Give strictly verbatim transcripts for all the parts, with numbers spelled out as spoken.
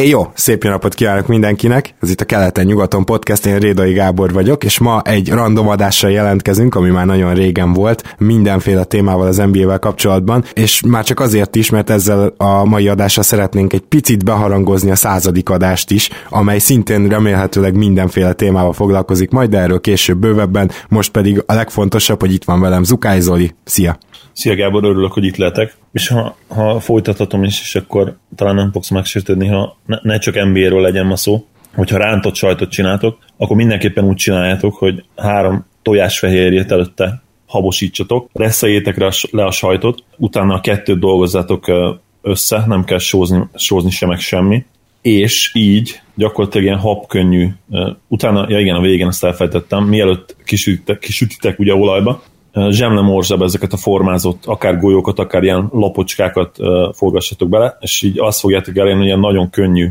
É, jó, szép jó napot kívánok mindenkinek, ez itt a Keleten Nyugaton Podcast, én Rédai Gábor vagyok, és ma egy random adással jelentkezünk, ami már nagyon régen volt, mindenféle témával az en bé á-vel kapcsolatban, és már csak azért is, mert ezzel a mai adással szeretnénk egy picit beharangozni a századik adást is, amely szintén remélhetőleg mindenféle témával foglalkozik majd, de erről később bővebben, most pedig a legfontosabb, hogy itt van velem Zukai Zoli. Szia! Szia Gábor, örülök, hogy itt lehetek, és ha, ha folytathatom is, és akkor talán nem fogsz megsértődni, ha ne, ne csak en bé á-ről legyen ma szó, hogyha rántott sajtot csináltok, akkor mindenképpen úgy csináljátok, hogy három tojásfehérjét előtte habosítsatok, reszeljétek le a sajtot, utána a kettőt dolgozzátok össze, nem kell sózni, sózni sem meg semmi, és így gyakorlatilag ilyen habkönnyű, utána, ja igen, a végén ezt elfejtettem, mielőtt kisütitek, kisütitek ugye olajba, zsemle morzsába ezeket a formázott, akár golyókat, akár ilyen lapocskákat forgassatok bele, és így azt fogjátok elérni, hogy ilyen nagyon könnyű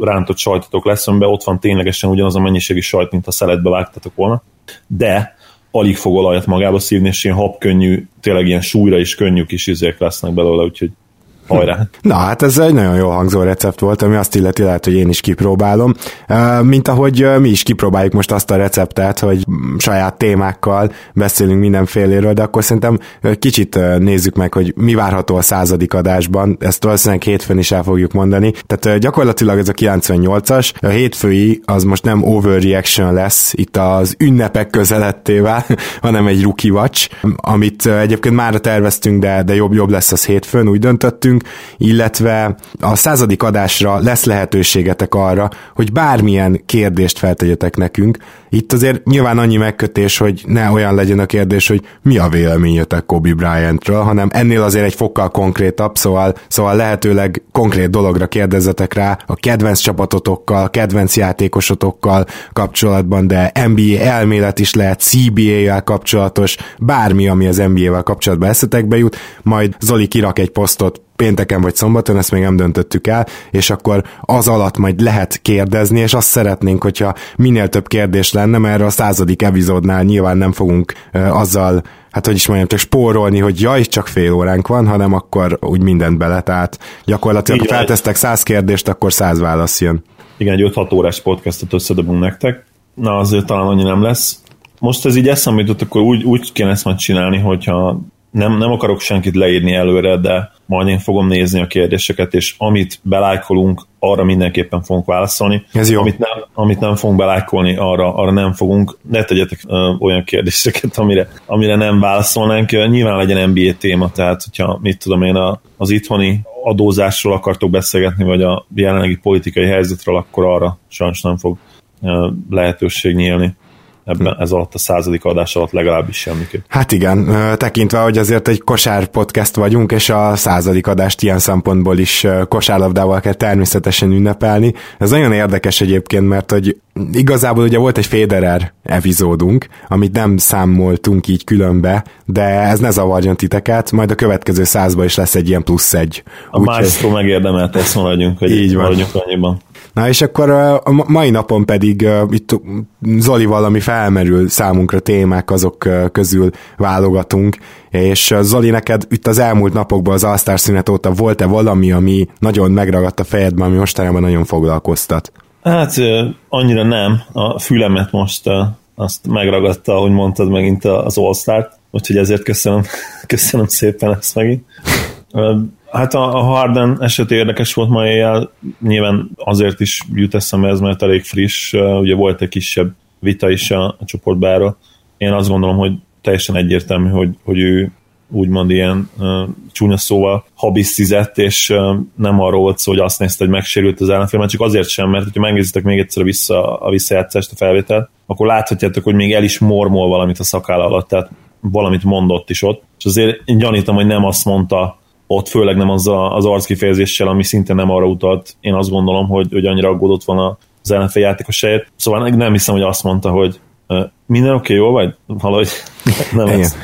rántott sajtotok lesz, amiben ott van ténylegesen ugyanaz a mennyiségű sajt, mint a szeletbe vágtatok volna, de alig fog olajat magába szívni, és ilyen habkönnyű, tényleg ilyen súlyra is könnyű kis izék lesznek belőle, úgyhogy hajrá. Na hát ez egy nagyon jól hangzó recept volt, ami azt illeti, lehet, hogy én is kipróbálom. Mint ahogy mi is kipróbáljuk most azt a receptet, hogy saját témákkal beszélünk mindenféléről, de akkor szerintem kicsit nézzük meg, hogy mi várható a századik adásban. Ezt valószínűleg hétfőn is el fogjuk mondani. Tehát gyakorlatilag ez a kilencvennyolcas, a hétfői az most nem overreaction lesz itt az ünnepek közelettével, hanem egy rookie watch, amit egyébként mára terveztünk, de, de jobb, jobb lesz az hétfőn, úgy döntöttünk, illetve a századik adásra lesz lehetőségetek arra, hogy bármilyen kérdést feltegyetek nekünk. Itt azért nyilván annyi megkötés, hogy ne olyan legyen a kérdés, hogy mi a véleményetek Kobe Bryantről, hanem ennél azért egy fokkal konkrétabb, szóval, szóval lehetőleg konkrét dologra kérdezzetek rá a kedvenc csapatotokkal, kedvenc játékosotokkal kapcsolatban, de en bé á elmélet is lehet, cé bé á-vel kapcsolatos, bármi, ami az en bé á-vel kapcsolatban eszetekbe jut, majd Zoli kirak egy posztot pénteken vagy szombaton, ezt még nem döntöttük el, és akkor az alatt majd lehet kérdezni, és azt szeretnénk, hogyha minél több kérdés lenne, mert a századik epizódnál nyilván nem fogunk uh, azzal, hát hogy is mondjam, csak spórolni, hogy jaj, csak fél óránk van, hanem akkor úgy mindent bele, tehát gyakorlatilag ha feltesztek száz kérdést, akkor száz válasz jön. Igen, egy öt-hat órás podcastot összedobunk nektek, na azért talán annyi nem lesz. Most ez így eszembe jutott, akkor úgy, úgy kéne ezt majd csinálni, hogyha Nem, nem akarok senkit leírni előre, de majd én fogom nézni a kérdéseket, és amit belájkolunk, arra mindenképpen fogunk válaszolni. Ez jó. Amit nem, amit nem fogunk belájkolni, arra, arra nem fogunk. Ne tegyetek ö, olyan kérdéseket, amire, amire nem válaszolnánk. Nyilván legyen en bé á téma, tehát hogyha mit tudom én, az itthoni adózásról akartok beszélgetni, vagy a jelenlegi politikai helyzetről, akkor arra sajnos nem fog ö, lehetőség nyílni. Ebben ez alatt a századik adás alatt legalábbis semmiképp. Hát igen, tekintve, hogy azért egy kosár podcast vagyunk, és a századik adást ilyen szempontból is kosárlabdával kell természetesen ünnepelni. Ez nagyon érdekes egyébként, mert hogy igazából ugye volt egy Federer epizódunk, amit nem számoltunk így különbe, de ez ne zavarjon titeket, majd a következő százban is lesz egy ilyen plusz egy. A Maestro megérdemelt, ezt maradjunk, hogy így maradjunk annyiban. Na és akkor a mai napon pedig itt Zolival, ami felmerül számunkra témák, azok közül válogatunk, és Zoli, neked itt az elmúlt napokban az All-Star szünet óta volt-e valami, ami nagyon megragadt a fejedben, ami mostanában nagyon foglalkoztat? Hát annyira nem, a fülemet most azt megragadta, ahogy mondtad megint az All-Star-t, úgyhogy ezért köszönöm, köszönöm szépen ezt megint. Hát a Harden eset érdekes volt ma éjjel, nyilván azért is jut eszembe ez, mert elég friss, ugye volt egy kisebb vita is a, a csoportbáról. Én azt gondolom, hogy teljesen egyértelmű, hogy, hogy ő úgymond ilyen uh, csúnya szóval habisztizett, és uh, nem arról volt szó, hogy azt nézte, hogy megsérült az ellenfél, mert csak azért sem, mert hogyha megnézitek még egyszer vissza, a visszajátszást, a felvételt, akkor láthatjátok, hogy még el is mormol valamit a szakálla alatt, tehát valamit mondott is ott, és azért én gyanítom, hogy nem azt mondta ott, főleg nem az, a, az arckifejezéssel, ami szinte nem arra utalt, én azt gondolom, hogy, hogy annyira aggódott van az ellenfél játékosáért. Szóval nem hiszem, hogy azt mondta, hogy minden oké, okay, jól vagy? Valahogy nem ez.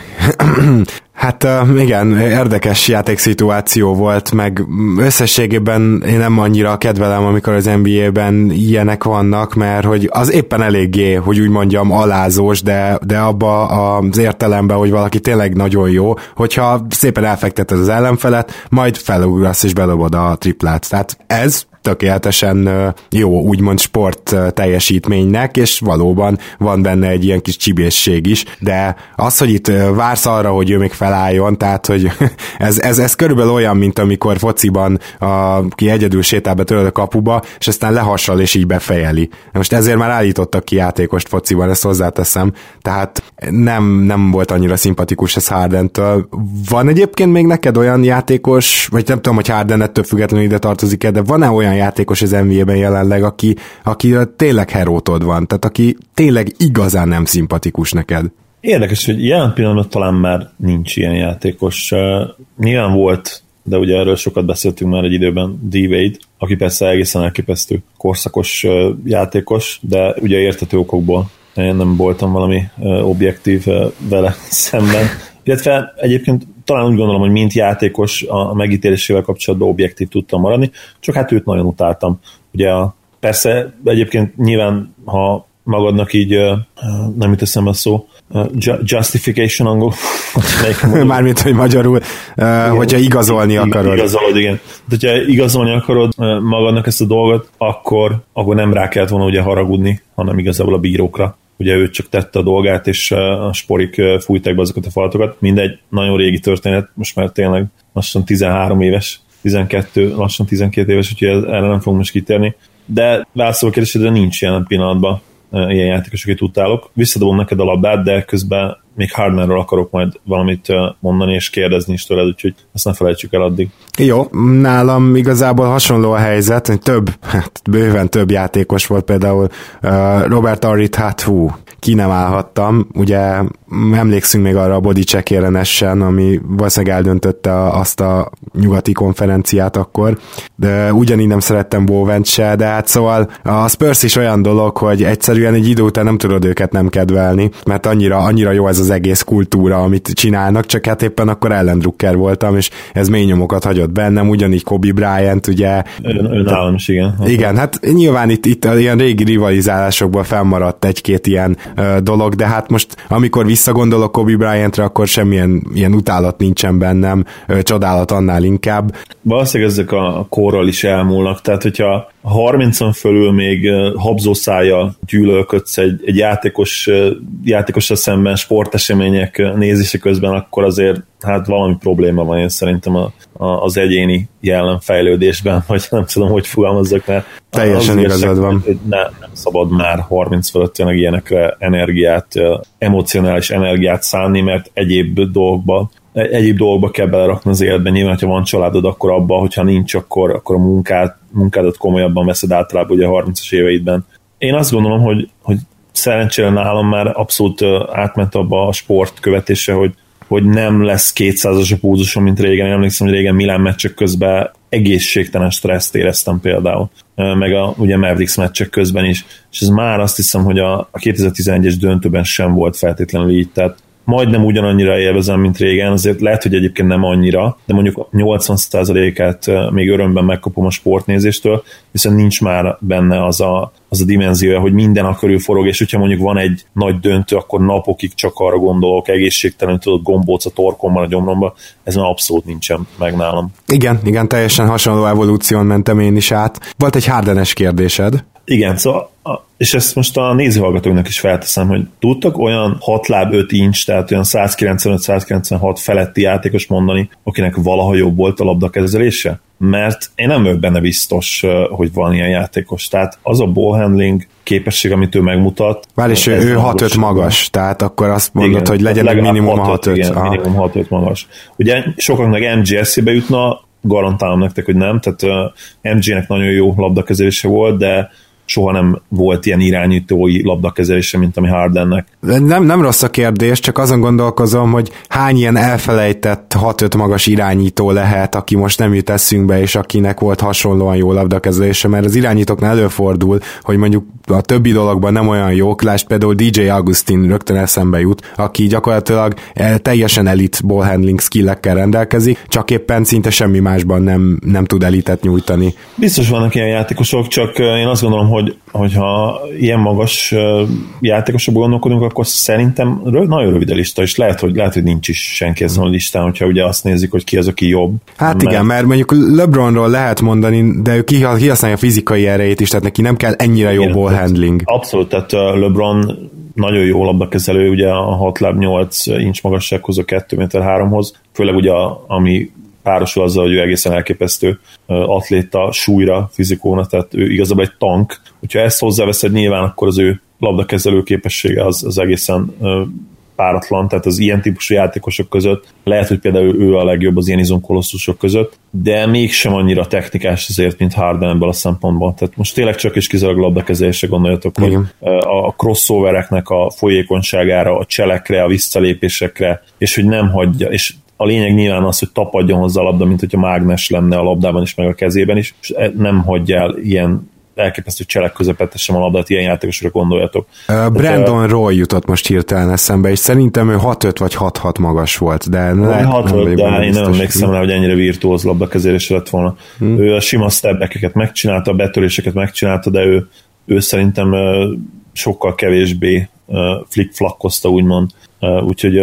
Hát igen, érdekes játékszituáció volt, meg összességében én nem annyira kedvelem, amikor az en bé á-ben ilyenek vannak, mert hogy az éppen eléggé, hogy úgy mondjam, alázós, de, de abba az értelemben, hogy valaki tényleg nagyon jó, hogyha szépen elfekteted az ellenfelet, majd felugrasz és belobod a triplát. Tehát ez tökéletesen jó, úgymond sport teljesítménynek, és valóban van benne egy ilyen kis csibészség is, de az, hogy itt vársz arra, hogy ő még felálljon, tehát, hogy ez, ez, ez körülbelül olyan, mint amikor fociban a, ki egyedül sétál be tőle a kapuba, és aztán lehassal, és így befejeli. Most ezért már állítottak ki játékost fociban, ezt hozzáteszem, tehát nem, nem volt annyira szimpatikus ez Hardentől. Van egyébként még neked olyan játékos, vagy nem tudom, hogy Harden ettől függetlenül ide tartozik-e, de van-e olyan játékos az en bé á-ben jelenleg, aki, aki tényleg herótod van, tehát aki tényleg igazán nem szimpatikus neked? Érdekes, hogy jelen pillanatban talán már nincs ilyen játékos. Nyilván volt, de ugye erről sokat beszéltünk már egy időben, D. Wade, aki persze egészen elképesztő korszakos játékos, de ugye érthető okokból én nem voltam valami objektív vele szemben. Illetve egyébként talán úgy gondolom, hogy mint játékos a megítélésével kapcsolatban objektív tudtam maradni, csak hát őt nagyon utáltam. Ugye a, persze egyébként nyilván, ha magadnak így, nem jut eszembe a szó, justification angol. Mármint, hogy magyarul, igen, hogyha igazolni akarod. Igazolod, igen. De hogyha igazolni akarod magadnak ezt a dolgot, akkor, akkor nem rá kellett volna ugye haragudni, hanem igazából a bírókra. Ugye ő csak tette a dolgát, és a sporik fújták be azokat a falatokat. Mindegy, nagyon régi történet, most már tényleg lassan tizenhárom éves, tizenkettő, lassan tizenkét éves, úgyhogy erre nem fogom most kitérni. De válaszolva a kérdésedre, nincs jelen pillanatban ilyen játékos, akit utálok. Visszadobom neked a labdát, de közben még Hardenről akarok majd valamit mondani és kérdezni is tőled, úgyhogy ezt ne felejtsük el addig. Jó, nálam igazából hasonló a helyzet, hogy több, hát bőven több játékos volt, például Robert Arrit, hát hú, ki nem állhattam, ugye emlékszünk még arra a body check ellenesen, ami valószínűleg eldöntötte azt a nyugati konferenciát akkor, de ugyanígy nem szerettem Bowent se, de hát szóval a Spurs is olyan dolog, hogy egyszerűen egy idő után nem tudod őket nem kedvelni, mert annyira, annyira jó ez az egész kultúra, amit csinálnak, csak hát éppen akkor ellendrukker voltam, és ez mély nyomokat hagyott bennem, ugyanígy Kobe Bryant, ugye... Ön, önállom is, igen. Igen, hát nyilván itt, itt ilyen régi rivalizálásokból fennmaradt egy-két ilyen ö, dolog, de hát most, amikor visszagondolok Kobe Bryantre, akkor semmilyen ilyen utálat nincsen bennem, ö, csodálat annál inkább. Valószínűleg ezek a korral is elmúlnak, tehát hogyha harmincon fölül még habzószájjal gyűlölködsz egy, egy játékos, játékossal szemben sportesemények nézése közben, akkor azért hát valami probléma van, én szerintem a, a, az egyéni jelenfejlődésben, vagy nem tudom, hogy fogalmazzak, mert teljesen igazad van. Nem, nem szabad már harminc fölött tényleg ilyenekre energiát, emocionális energiát szánni, mert egyéb dolgokban egyéb dolgokba kell belerakni az életben, nyilván, ha van családod, akkor abban, hogyha nincs, akkor, akkor a munkát, munkádat komolyabban veszed általában ugye a harmincas éveidben. Én azt gondolom, hogy, hogy szerencsére nálam már abszolút átment abba a sport követése, hogy, hogy nem lesz kétszázas a púzusom, mint régen. Én emlékszem, hogy régen Milán meccsek közben egészségtelen stresszt éreztem például, meg a ugye Mavericks meccsek közben is, és ez már azt hiszem, hogy a kétezer-tizenegyes döntőben sem volt feltétlenül így, tehát majdnem ugyanannyira élvezem, mint régen, azért lehet, hogy egyébként nem annyira, de mondjuk nyolcvan százalékát még örömben megkapom a sportnézéstől, viszont nincs már benne az a, az a dimenziója, hogy minden a körül forog, és hogyha mondjuk van egy nagy döntő, akkor napokig csak arra gondolok, egészségtelen, tudod, gombóc a torkomban, a gyomromban, ez már abszolút nincsen meg nálam. Igen, igen, teljesen hasonló evolúción mentem én is át. Volt egy Hardenes kérdésed. Igen, szóval, és ezt most a nézőhallgatóknak is felteszem, hogy tudtak olyan hat láb öt incs, tehát olyan százkilencvenöt-százkilencvenhat feletti játékos mondani, akinek valaha jobb volt a labdakezelése? Mert én nem vagyok benne biztos, hogy van ilyen játékos. Tehát az a ballhandling képesség, amit ő megmutat... Vár is, ő, ő hat-öt magas, tehát akkor azt mondod, igen, hogy legyen minimum hat-öt. Igen, ah. minimum hat-öt magas. Ugye sokaknak em gé es-be jutna, garantálom nektek, hogy nem, tehát em gé-nek nagyon jó labdakezelése volt, de soha nem volt ilyen irányítói labdakezelése, mint ami Hardennek. Nem, nem rossz a kérdés, csak azon gondolkozom, hogy hány ilyen elfelejtett hat-öt magas irányító lehet, aki most nem jut eszünkbe, és akinek volt hasonlóan jó labdakezelése, mert az irányítóknál előfordul, hogy mondjuk a többi dologban nem olyan jók, lásd például dé jé Augustin rögtön eszembe jut, aki gyakorlatilag teljesen elit ballhandling skillekkel rendelkezik, csak éppen szinte semmi másban nem, nem tud elitet nyújtani. Biztos vannak ilyen játékosok, csak én azt gondolom, hogy hogyha ilyen magas játékosokból gondolkodunk, akkor szerintem nagyon rövid a lista, és lehet, hogy, lehet, hogy nincs is senki ezen a listán, hogyha ugye azt nézzük, hogy ki az, aki jobb. Hát mert... igen, mert mondjuk LeBronról lehet mondani, de ő kihasználja a fizikai erejét is, tehát neki nem kell ennyire jó ball handling. Abszolút, tehát LeBron nagyon jó labdakezelő, ugye a hat láb nyolc inch magassághoz, a két méter háromhoz, főleg ugye a, ami párosul azzal, hogy ő egészen elképesztő atléta, súlyra, fizikóna, tehát ő igazából egy tank. Hogyha ezt hozzáveszed, nyilván akkor az ő labdakezelő képessége az, az egészen páratlan, tehát az ilyen típusú játékosok között, lehet, hogy például ő a legjobb az ilyen izomkolosszusok között, de mégsem annyira technikás azért, mint Harden ebből a szempontból. Tehát most tényleg csak is kizárólag labdakezelésre gondoljatok, hogy a crossovereknek a folyékonyságára, a cselekre, a visszalépésekre, és hogy nem hagyja, és a lényeg nyilván az, hogy tapadjon hozzá a labda, mint hogyha mágnes lenne a labdában is, meg a kezében is, és nem hagyja el ilyen elképesztő cselekközepetesen a labdát, ilyen játékosra gondoljatok. Uh, Brandon hát, Roy jutott most hirtelen eszembe, és szerintem ő hat öt vagy hat hat magas volt, de ne, nem hat öt, de én nem emlékszem rá, hogy ennyire virtuóz labdakezelésre lett volna. Hmm. Ő a sima step-backeket megcsinálta, a betöréseket megcsinálta, de ő, ő szerintem sokkal kevésbé flick-flakkozta, úgymond. Úgyhogy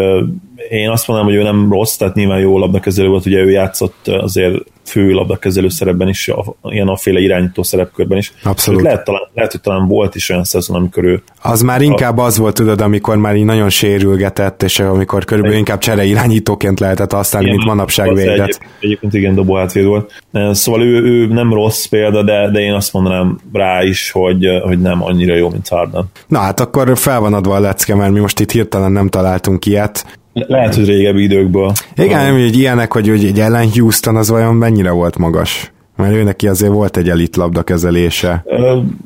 én azt mondom, hogy ő nem rossz, tehát nyilván jó labdakezelő volt, ugye ő játszott azért fő labdakezelő szerepben is, a, ilyen a féle irányító szerepkörben is. Abszolút. Lehet, talán, lehet, hogy talán volt is olyan szezon, amikor ő... Az már inkább a... az volt, tudod, amikor már így nagyon sérülgetett, és amikor körülbelül inkább csere irányítóként lehetett használni, mint manapság védet. Egy, egyébként igen, dobóhátvéd volt. Szóval ő, ő nem rossz példa, de, de én azt mondanám rá is, hogy, hogy nem annyira jó, mint Harden. Na hát akkor fel van adva a lecke, mert mi most itt hirtelen nem találtunk ilyet. Lehet, hogy régebbi időkből. Igen, hogy ilyenek, hogy egy Ellen Houston az vajon mennyire volt magas? Mert ő neki azért volt egy elit labdakezelése.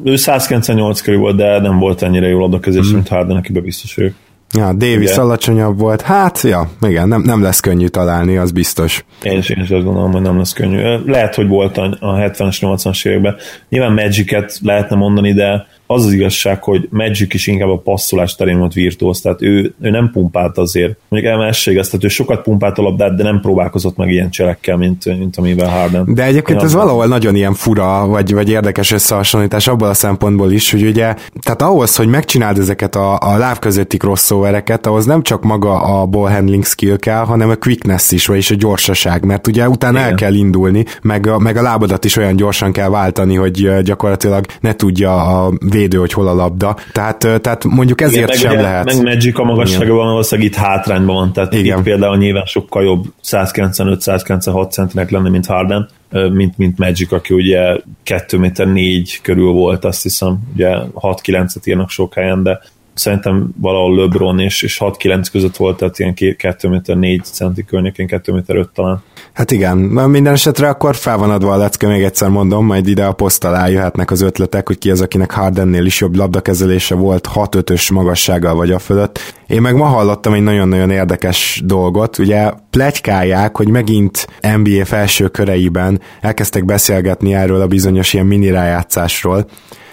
Ő száz kilencvennyolc körül volt, de nem volt ennyire jó labdakezelés, hmm. mint Harden, akiben biztos ő. Ja, Davis igen. Alacsonyabb volt. Hát, ja, igen, nem, nem lesz könnyű találni, az biztos. Én is, én is azt gondolom, hogy nem lesz könnyű. Lehet, hogy volt a hetvenes, nyolcvanas években. Nyilván Magicet lehetne mondani, de az az igazság, hogy Magic is inkább a passzolás terén volt virtuóz, tehát ő, ő nem pumpált azért. Mondjuk elmesség az, tehát ő sokat pumpált a labdát, de nem próbálkozott meg ilyen cselekkel, mint, mint amivel Harden. De egyébként én ez valahol van. Nagyon ilyen fura, vagy, vagy érdekes összehasonlítás abban a szempontból is, hogy ugye, tehát ahhoz, hogy megcsináld ezeket a, a láb közötti crossovereket, ahhoz nem csak maga a ball handling skill kell, hanem a quickness is, vagyis a gyorsaság, mert ugye utána igen. el kell indulni, meg a, meg a lábadat is olyan gyorsan kell váltani, hogy gyakorlatilag ne tudja a védő, hogy hol a labda. Tehát, tehát mondjuk ezért igen, meg sem ugye, lehet. Meg Magic a magasságban valószínűleg itt hátrányban van, tehát igen. itt például nyilván sokkal jobb száz kilencvenöt száz kilencvenhat centinek lenne, mint Harden, mint, mint Magic, aki ugye két méter négy körül volt, azt hiszem, ugye hat kilencet írnak sok helyen, de szerintem valahol LeBron és, és hat kilenc között volt, tehát ilyen két méter négy centi környékén, két méter öt talán. Hát igen, minden esetre akkor fel van adva a lecke, még egyszer mondom, majd ide a poszttal eljöhetnek az ötletek, hogy ki az, akinek Hardennél is jobb labdakezelése volt, hat ötös magassággal vagy a fölött. Én meg ma hallottam egy nagyon-nagyon érdekes dolgot, ugye pletykálják, hogy megint en bé á felső köreiben elkezdtek beszélgetni erről a bizonyos ilyen mini rájátszásról,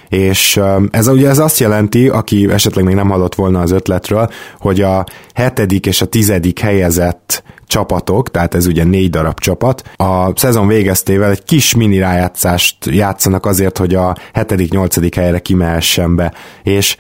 és ez ugye ez azt jelenti, aki esetleg még nem hallott volna az ötletről, hogy a hetedik és a tizedik helyezett csapatok, tehát ez ugye négy darab csapat, a szezon végeztével egy kis mini rájátszást játszanak azért, hogy a hetedik-nyolcadik helyre kimehessen be. És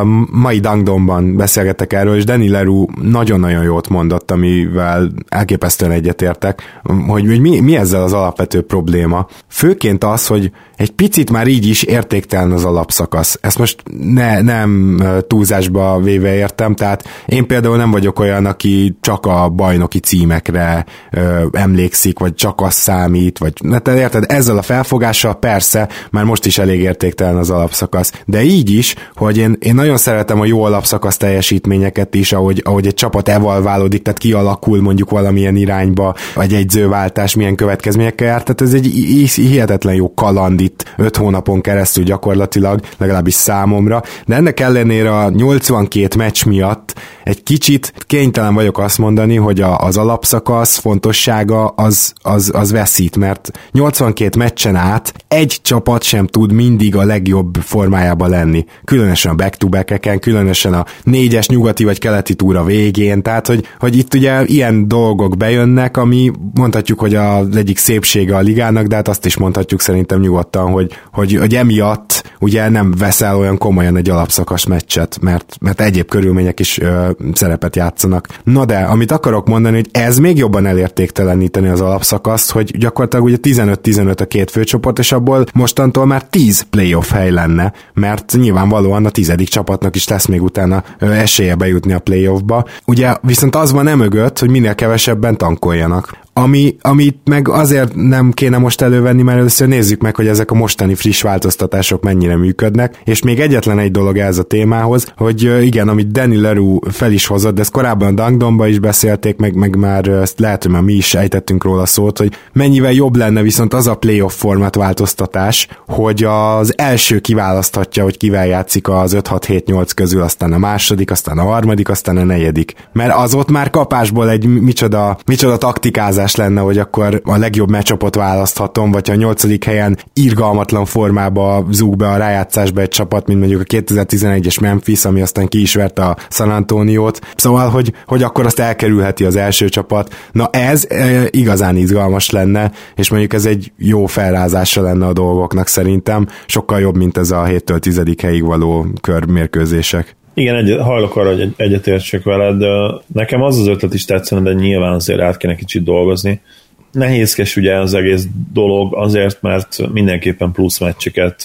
a mai Dangdomban beszélgettek erről, és Danny Leroux nagyon-nagyon jót mondott, amivel elképesztően egyetértek, hogy, hogy mi, mi ezzel az alapvető probléma. Főként az, hogy egy picit már így is értéktelen az alapszakasz. Ezt most ne, nem túlzásba véve értem, tehát én például nem vagyok olyan, aki csak a bajnoki címekre ö, emlékszik, vagy csak az számít, vagy hát érted, ezzel a felfogással persze már most is elég értéktelen az alapszakasz. De így is, hogy én, én nagyon szeretem a jó alapszakasz teljesítményeket is, ahogy, ahogy egy csapat evalválódik, tehát kialakul mondjuk valamilyen irányba, vagy egyzőváltás milyen következményekkel jár, tehát ez egy hihetetlen jó kaland itt öt hónapon keresztül gyakorlatilag, legalábbis számomra, de ennek ellenére a nyolcvankét meccs miatt egy kicsit kénytelen vagyok azt mondani, hogy a az alapszakasz fontossága az, az, az veszít, mert nyolcvankét meccsen át egy csapat sem tud mindig a legjobb formájában lenni. Különösen a back-to-back-eken, különösen a négyes nyugati vagy keleti túra végén, tehát hogy, hogy itt ugye ilyen dolgok bejönnek, ami mondhatjuk, hogy az egyik szépsége a ligának, de hát azt is mondhatjuk szerintem nyugodtan, hogy, hogy, hogy emiatt ugye nem veszel olyan komolyan egy alapszakas meccset, mert, mert egyéb körülmények is ö, szerepet játszanak. Na de, amit akarok mondani, hogy ez még jobban elértékteleníteni az alapszakaszt, hogy gyakorlatilag ugye tizenöt tizenöt a két főcsoport, és abból mostantól már tíz playoff hely lenne, mert nyilvánvalóan a tizedik csapatnak is lesz még utána esélye bejutni a playoffba. Ugye viszont az van e mögött, hogy minél kevesebben tankoljanak. Ami, amit meg azért nem kéne most elővenni, mert először nézzük meg, hogy ezek a mostani friss változtatások mennyire működnek, és még egyetlen egy dolog ez a témához, hogy igen, amit Danny Leroux fel is hozott, de ezt korábban a Dangdomban is beszélték, meg, meg már ezt lehet, hogy már mi is ejtettünk róla szót, hogy mennyivel jobb lenne viszont az a playoff format változtatás, hogy az első kiválaszthatja, hogy kivel játszik az öt hat hét nyolc közül, aztán a második, aztán a harmadik, aztán a negyedik. Mert az ott már kapásból egy micsoda, micsoda taktikázás lenne, hogy akkor a legjobb matchupot választhatom, vagy ha a nyolcadik helyen irgalmatlan formába zúg be a rájátszásba egy csapat, mint mondjuk a kétezer-tizenegyes Memphis, ami aztán ki is verte a San Antoniót. Szóval, hogy, hogy akkor azt elkerülheti az első csapat. Na ez e, igazán izgalmas lenne, és mondjuk ez egy jó felrázása lenne a dolgoknak szerintem. Sokkal jobb, mint ez a héttől tizedik helyig való körmérkőzések. Igen, egy, hajlok arra, hogy egyetértsek veled, de nekem az az ötlet is tetszene, de nyilván azért át kéne kicsit dolgozni. Nehézkes ugye az egész dolog azért, mert mindenképpen plusz meccseket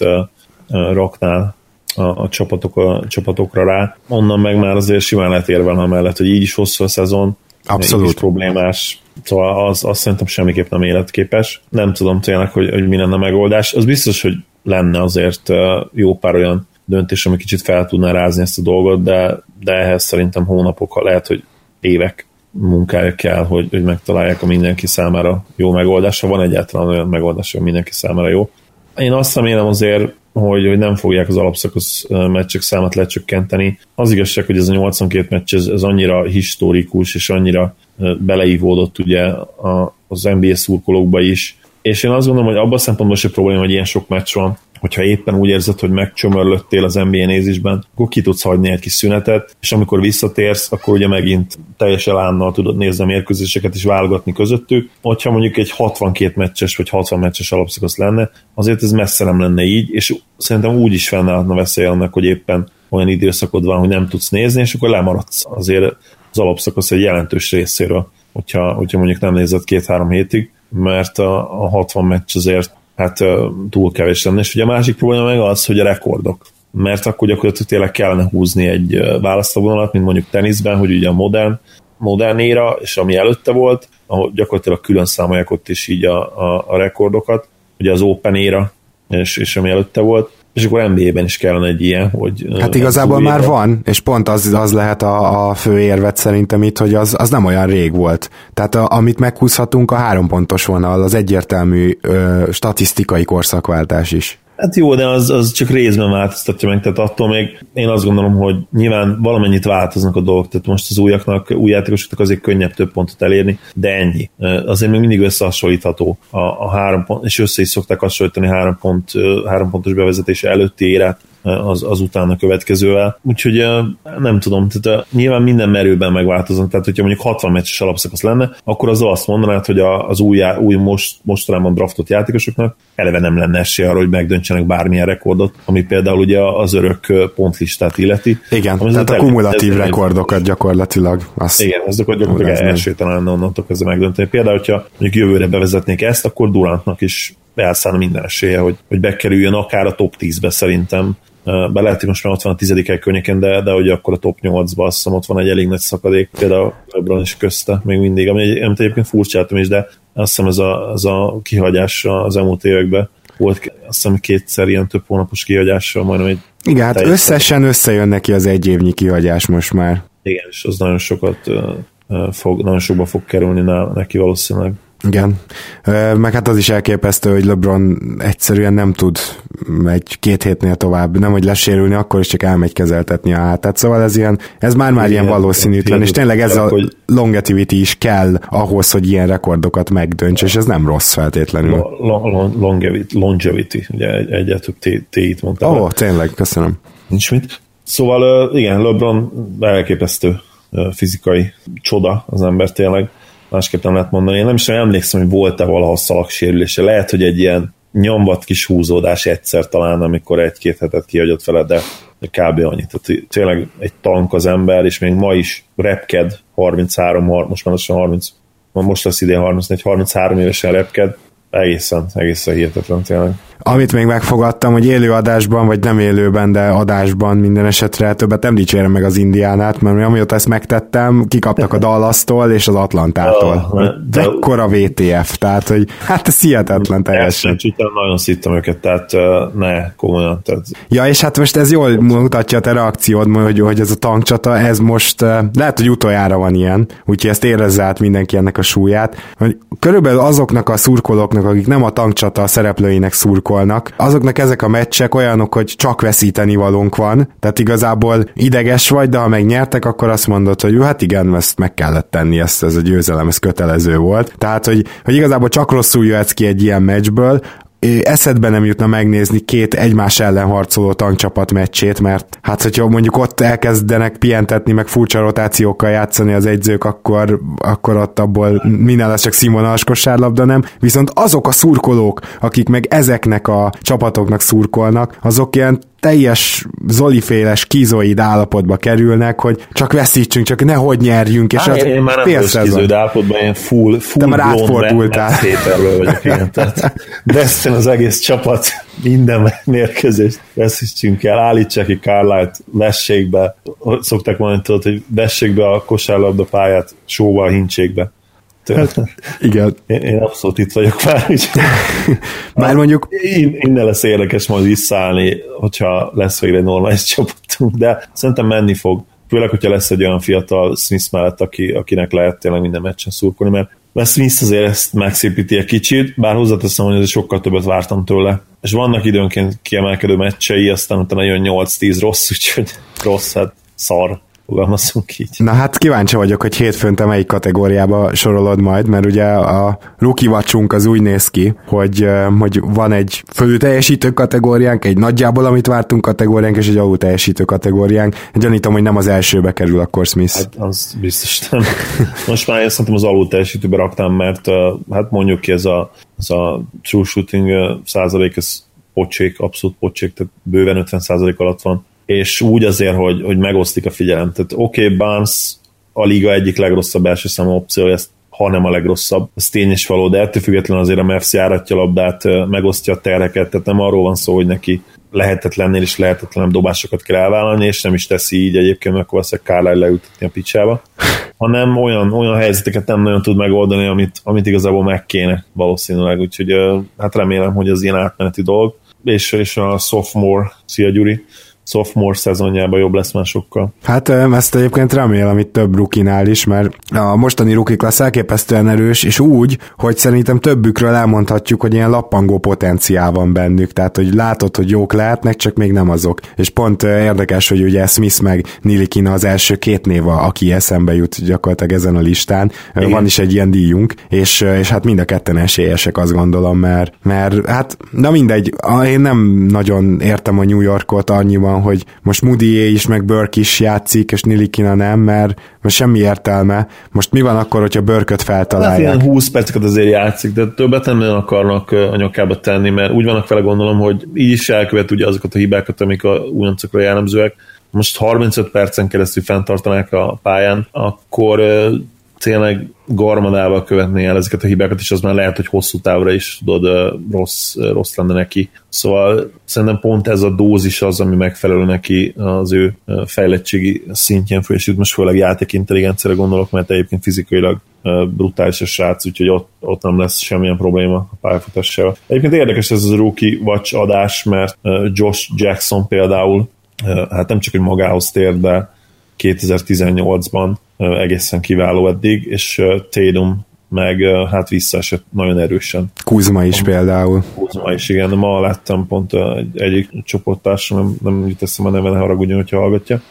raknál a, a, csapatok, a csapatokra rá. Onnan meg már azért simán lehet érvelni amellett, hogy így is hosszú a szezon, abszolút így is problémás. Szóval az, azt szerintem semmiképp nem életképes. Nem tudom tényleg, hogy, hogy mi lenne a megoldás. Az biztos, hogy lenne azért jó pár olyan döntés, ami kicsit fel tudná rázni ezt a dolgot, de, de ehhez szerintem hónapok, lehet, hogy évek munkája kell, hogy, hogy megtalálják a mindenki számára jó megoldása. Van egyáltalán olyan megoldás, hogy mindenki számára jó. Én azt remélem azért, hogy, hogy nem fogják az alapszakasz meccsek számát lecsökkenteni. Az igazság, hogy ez a nyolcvankét meccs, ez, ez annyira historikus, és annyira beleívódott ugye a, az en bé á szurkolókba is. És én azt gondolom, hogy abban a szempontból is egy probléma, hogy ilyen sok meccs van, hogyha éppen úgy érzed, hogy megcsömörlöttél az en bé á nézésben, akkor ki tudsz hagyni egy kis szünetet, és amikor visszatérsz, akkor ugye megint teljes elánnal tudod nézni a mérkőzéseket és válogatni közöttük. Hogyha mondjuk egy hatvankét meccses vagy hatvan meccses alapszakasz lenne, azért ez messze nem lenne így, és szerintem úgy is fennállhatna veszélye annak, hogy éppen olyan időszakod van, hogy nem tudsz nézni, és akkor lemaradsz azért az alapszakasz egy jelentős részéről, hogyha, hogyha mondjuk nem nézed két-három hétig, mert a, a hatvan meccs azért hát túl kevés lenne. És ugye a másik probléma meg az, hogy a rekordok. Mert akkor gyakorlatilag tényleg kellene húzni egy választóvonalat, mint mondjuk teniszben, hogy ugye a modern, modern éra, és ami előtte volt, ahol gyakorlatilag külön számolják ott is így a, a, a rekordokat, ugye az open éra, és, és ami előtte volt, és akkor en bé á-ben is kellene egy ilyen, hogy... Hát igazából már éve van, és pont az, az lehet a, a fő érvet szerintem itt, hogy az, az nem olyan rég volt. Tehát a, amit meghúzhatunk, a három pontos vonal, az egyértelmű ö, statisztikai korszakváltás is. Hát jó, de az, az csak részben változtatja meg, tehát attól még én azt gondolom, hogy nyilván valamennyit változnak a dolgok, tehát most az újaknak, új játékosoknak azért könnyebb több pontot elérni, de ennyi. Azért még mindig összehasonlítható a, a három pont, és össze is szokták hasonlítani három, pont, három pontos bevezetése előtti érát az, az utána következővel. Úgyhogy nem tudom, tehát nyilván minden merőben megváltoznak, tehát hogyha mondjuk hatvan meccses alapszakasz lenne, akkor az azt mondanád, hogy az új, új most, mostanában draftot játékosoknak eleve nem lenne esélye arra, hogy megdöntsenek bármilyen rekordot, ami például ugye az örök pontlistát illeti. Igen, tehát a kumulatív rekordokat gyakorlatilag. Azt igen, azokat gyakorlatilag elsőtelen onnantól kezdve megdönteni. Például, hogyha mondjuk jövőre bevezetnék ezt, akkor Durantnak is elszállna minden esélye, hogy, hogy bekerüljön akár a top tízbe szerintem. Be lehet, hogy most már ott van a tizedik hely környéken, de, de ugye akkor a top nyolcba azt hiszem ott van egy elég nagy szakadék, például LeBron is közte még mindig, amit ami egyébként furcsáltam is, de azt hiszem ez a, ez a kihagyás az elmúlt években volt, azt hiszem kétszer ilyen több hónapos kihagyással majdnem egy... Igen, hát összesen összejön neki az egy évnyi kihagyás most már. Igen, és az nagyon sokat fog, nagyon sokba fog kerülni neki valószínűleg. Igen, meg hát az is elképesztő, hogy LeBron egyszerűen nem tud egy két hétnél tovább, nem hogy lesérülni, akkor is csak elmegy kezeltetni a hátát. Szóval ez ilyen, ez már-már ilyen, ilyen valószínűtlen, ilyen, és tényleg ez a longevity is kell ahhoz, hogy ilyen rekordokat megdönts, és ez nem rossz feltétlenül. Longevity, ugye egyre több T-t mondtam. Ó, tényleg, köszönöm. Nincs mit. Szóval igen, LeBron elképesztő fizikai csoda az ember tényleg. Másképp nem lehet mondani. Én nem is emlékszem, hogy volt-e valaha szalagsérülése. Lehet, hogy egy ilyen nyombat kis húzódás egyszer talán, amikor egy-két hetet kihagyott vele, de kb. Annyi. Tehát tényleg egy tank az ember, és még ma is repked harminchárom, most már lassan harminc, most lesz idén harminc, harminchárom évesen repked, egészen, egészen hihetetlen tényleg. Amit még megfogadtam, hogy élő adásban, vagy nem élőben, de adásban minden esetre többet nem dicsérem meg az Indiánát, mert amióta ezt megtettem, kikaptak a Dallastól és az Atlantától. De ekkora vé té ef, tehát hogy hát ez hihetetlen teljesen. Csitán nagyon szittem őket, tehát ne, komolyan. Tehát... Ja, és hát most ez jól mutatja a te reakciód, hogy, hogy ez a tankcsata, ez most lehet, hogy utoljára van ilyen, úgyhogy ezt érezze át mindenki ennek a súlyát. Hogy körülbelül azoknak a szurkolóknak, akik nem a tankcsata szereplőinek szurkolnak, azoknak ezek a meccsek olyanok, hogy csak veszíteni valónk van, tehát igazából ideges vagy, de ha megnyertek, akkor azt mondod, hogy hát igen, ezt meg kellett tenni, ezt, ez a győzelem, ez kötelező volt. Tehát, hogy, hogy igazából csak rosszul jöhetsz ki egy ilyen meccsből, eszedbe nem jutna megnézni két egymás ellen harcoló tankcsapat meccsét, mert hát, hogyha mondjuk ott elkezdenek pihentetni, meg furcsa rotációkkal játszani az edzők, akkor, akkor ott abból minden lesz csak színvonalas kosárlabda, nem. Viszont azok a szurkolók, akik meg ezeknek a csapatoknak szurkolnak, azok ilyen teljes zoliféles kizoid állapotba kerülnek, hogy csak veszítsünk, csak nehogy nyerjünk. És Á, az én már nem most kizoid állapotban, én full, full te már átfordultál. Héterről vagyok ilyen, tehát vesztem az egész csapat minden mérkőzést, veszítsünk el, állítsák ki Carlisle-t, vessék be, szokták mondani, tudod, hogy vessék be a kosárlabda pályát, sóval hintsék be. Hát, igen. Én, én abszolút itt vagyok már, úgyhogy már mondjuk... innen lesz érdekes majd visszaállni, hogyha lesz végre egy normális csapatunk, de szerintem menni fog. Főleg, hogyha lesz egy olyan fiatal Smith mellett, aki, akinek lehet tényleg minden meccsen szurkolni, mert mert Smith azért ezt megszépíti egy kicsit, bár hozzáteszem, hogy sokkal többet vártam tőle. És vannak időnként kiemelkedő meccsei, aztán utána jön nyolc-tíz rossz, úgyhogy rossz, hát szar. Na hát kíváncsi vagyok, hogy hétfőn te melyik kategóriába sorolod majd, mert ugye a rookie watchunk az úgy néz ki, hogy, hogy van egy fölülteljesítő kategóriánk, egy nagyjából amit vártunk kategóriánk, és egy alulteljesítő kategóriánk. Gyanítom, hogy nem az elsőbe kerül akkor Smith. Hát az biztos nem. Most már én szerintem az alulteljesítőbe raktam, mert hát mondjuk ki ez a, ez a true shooting százalék, ez pocsék, abszolút pocsék, tehát bőven ötven százalék alatt van. És úgy azért, hogy, hogy megosztik a figyelem. Tehát oké, okay, Barnes a liga egyik legrosszabb első számú opció, ha nem a legrosszabb, ez tény és való, de ettől függetlenül azért a Mavs járatja labdát, megosztja a terheket, tehát nem arról van szó, hogy neki lehetetlennél is lehetetlenebb dobásokat kell elvállalni, és nem is teszi így egyébként, mert akkor veszek Carlisle leültetni a picsába, hanem olyan, olyan helyzeteket nem nagyon tud megoldani, amit, amit igazából meg kéne valószínűleg, úgyhogy hát remélem, hogy az ilyen átmeneti dolog, és, és a sophomore, szia Gyuri, sophomore szezonjában jobb lesz már sokkal. Hát ezt egyébként remélem itt több rukinál is, mert a mostani rukik lesz elképesztően erős, és úgy, hogy szerintem többükről elmondhatjuk, hogy ilyen lappangó potenciál van bennük, tehát hogy látod, hogy jók lehetnek, csak még nem azok. És pont érdekes, hogy ugye Smith meg Nilikina az első két név, aki eszembe jut gyakorlatilag ezen a listán. Igen. Van is egy ilyen díjunk, és, és hát mind a ketten esélyesek, azt gondolom, mert, mert hát, na mindegy, én nem nagyon értem a New Yorkot annyiban, hogy most Moody is, meg Burke is játszik, és Nilikina nem, mert most semmi értelme. Most mi van akkor, hogyha Burke-öt feltalálják? Hát ilyen húsz percet azért játszik, de többet nem akarnak a nyakába tenni, mert úgy vannak vele, gondolom, hogy így is elkövet ugye azokat a hibákat, amik a újoncokra jellemzőek. Most harmincöt percen keresztül fenntartanák a pályán, akkor tényleg garmadával követné el ezeket a hibákat, és az már lehet, hogy hosszú távra is tudod, rossz, rossz lenne neki. Szóval szerintem pont ez a dózis az, ami megfelelő neki az ő fejlettségi szintjén, és itt most főleg játékintelligenciára gondolok, mert egyébként fizikailag brutális a srác, úgyhogy ott, ott nem lesz semmilyen probléma a pályafutással. Egyébként érdekes ez az Rookie Watch adás, mert Josh Jackson például, hát nem csak, hogy magához tér, de kétezer-tizennyolcban egészen kiváló eddig, és Tatum meg hát visszaesett nagyon erősen. Kuzma is pont, például. Kuzma is, igen. Ma láttam pont egy, egyik csoporttársam, nem, nem jut eszem a neve, ne haragudjon, hogyha hallgatja.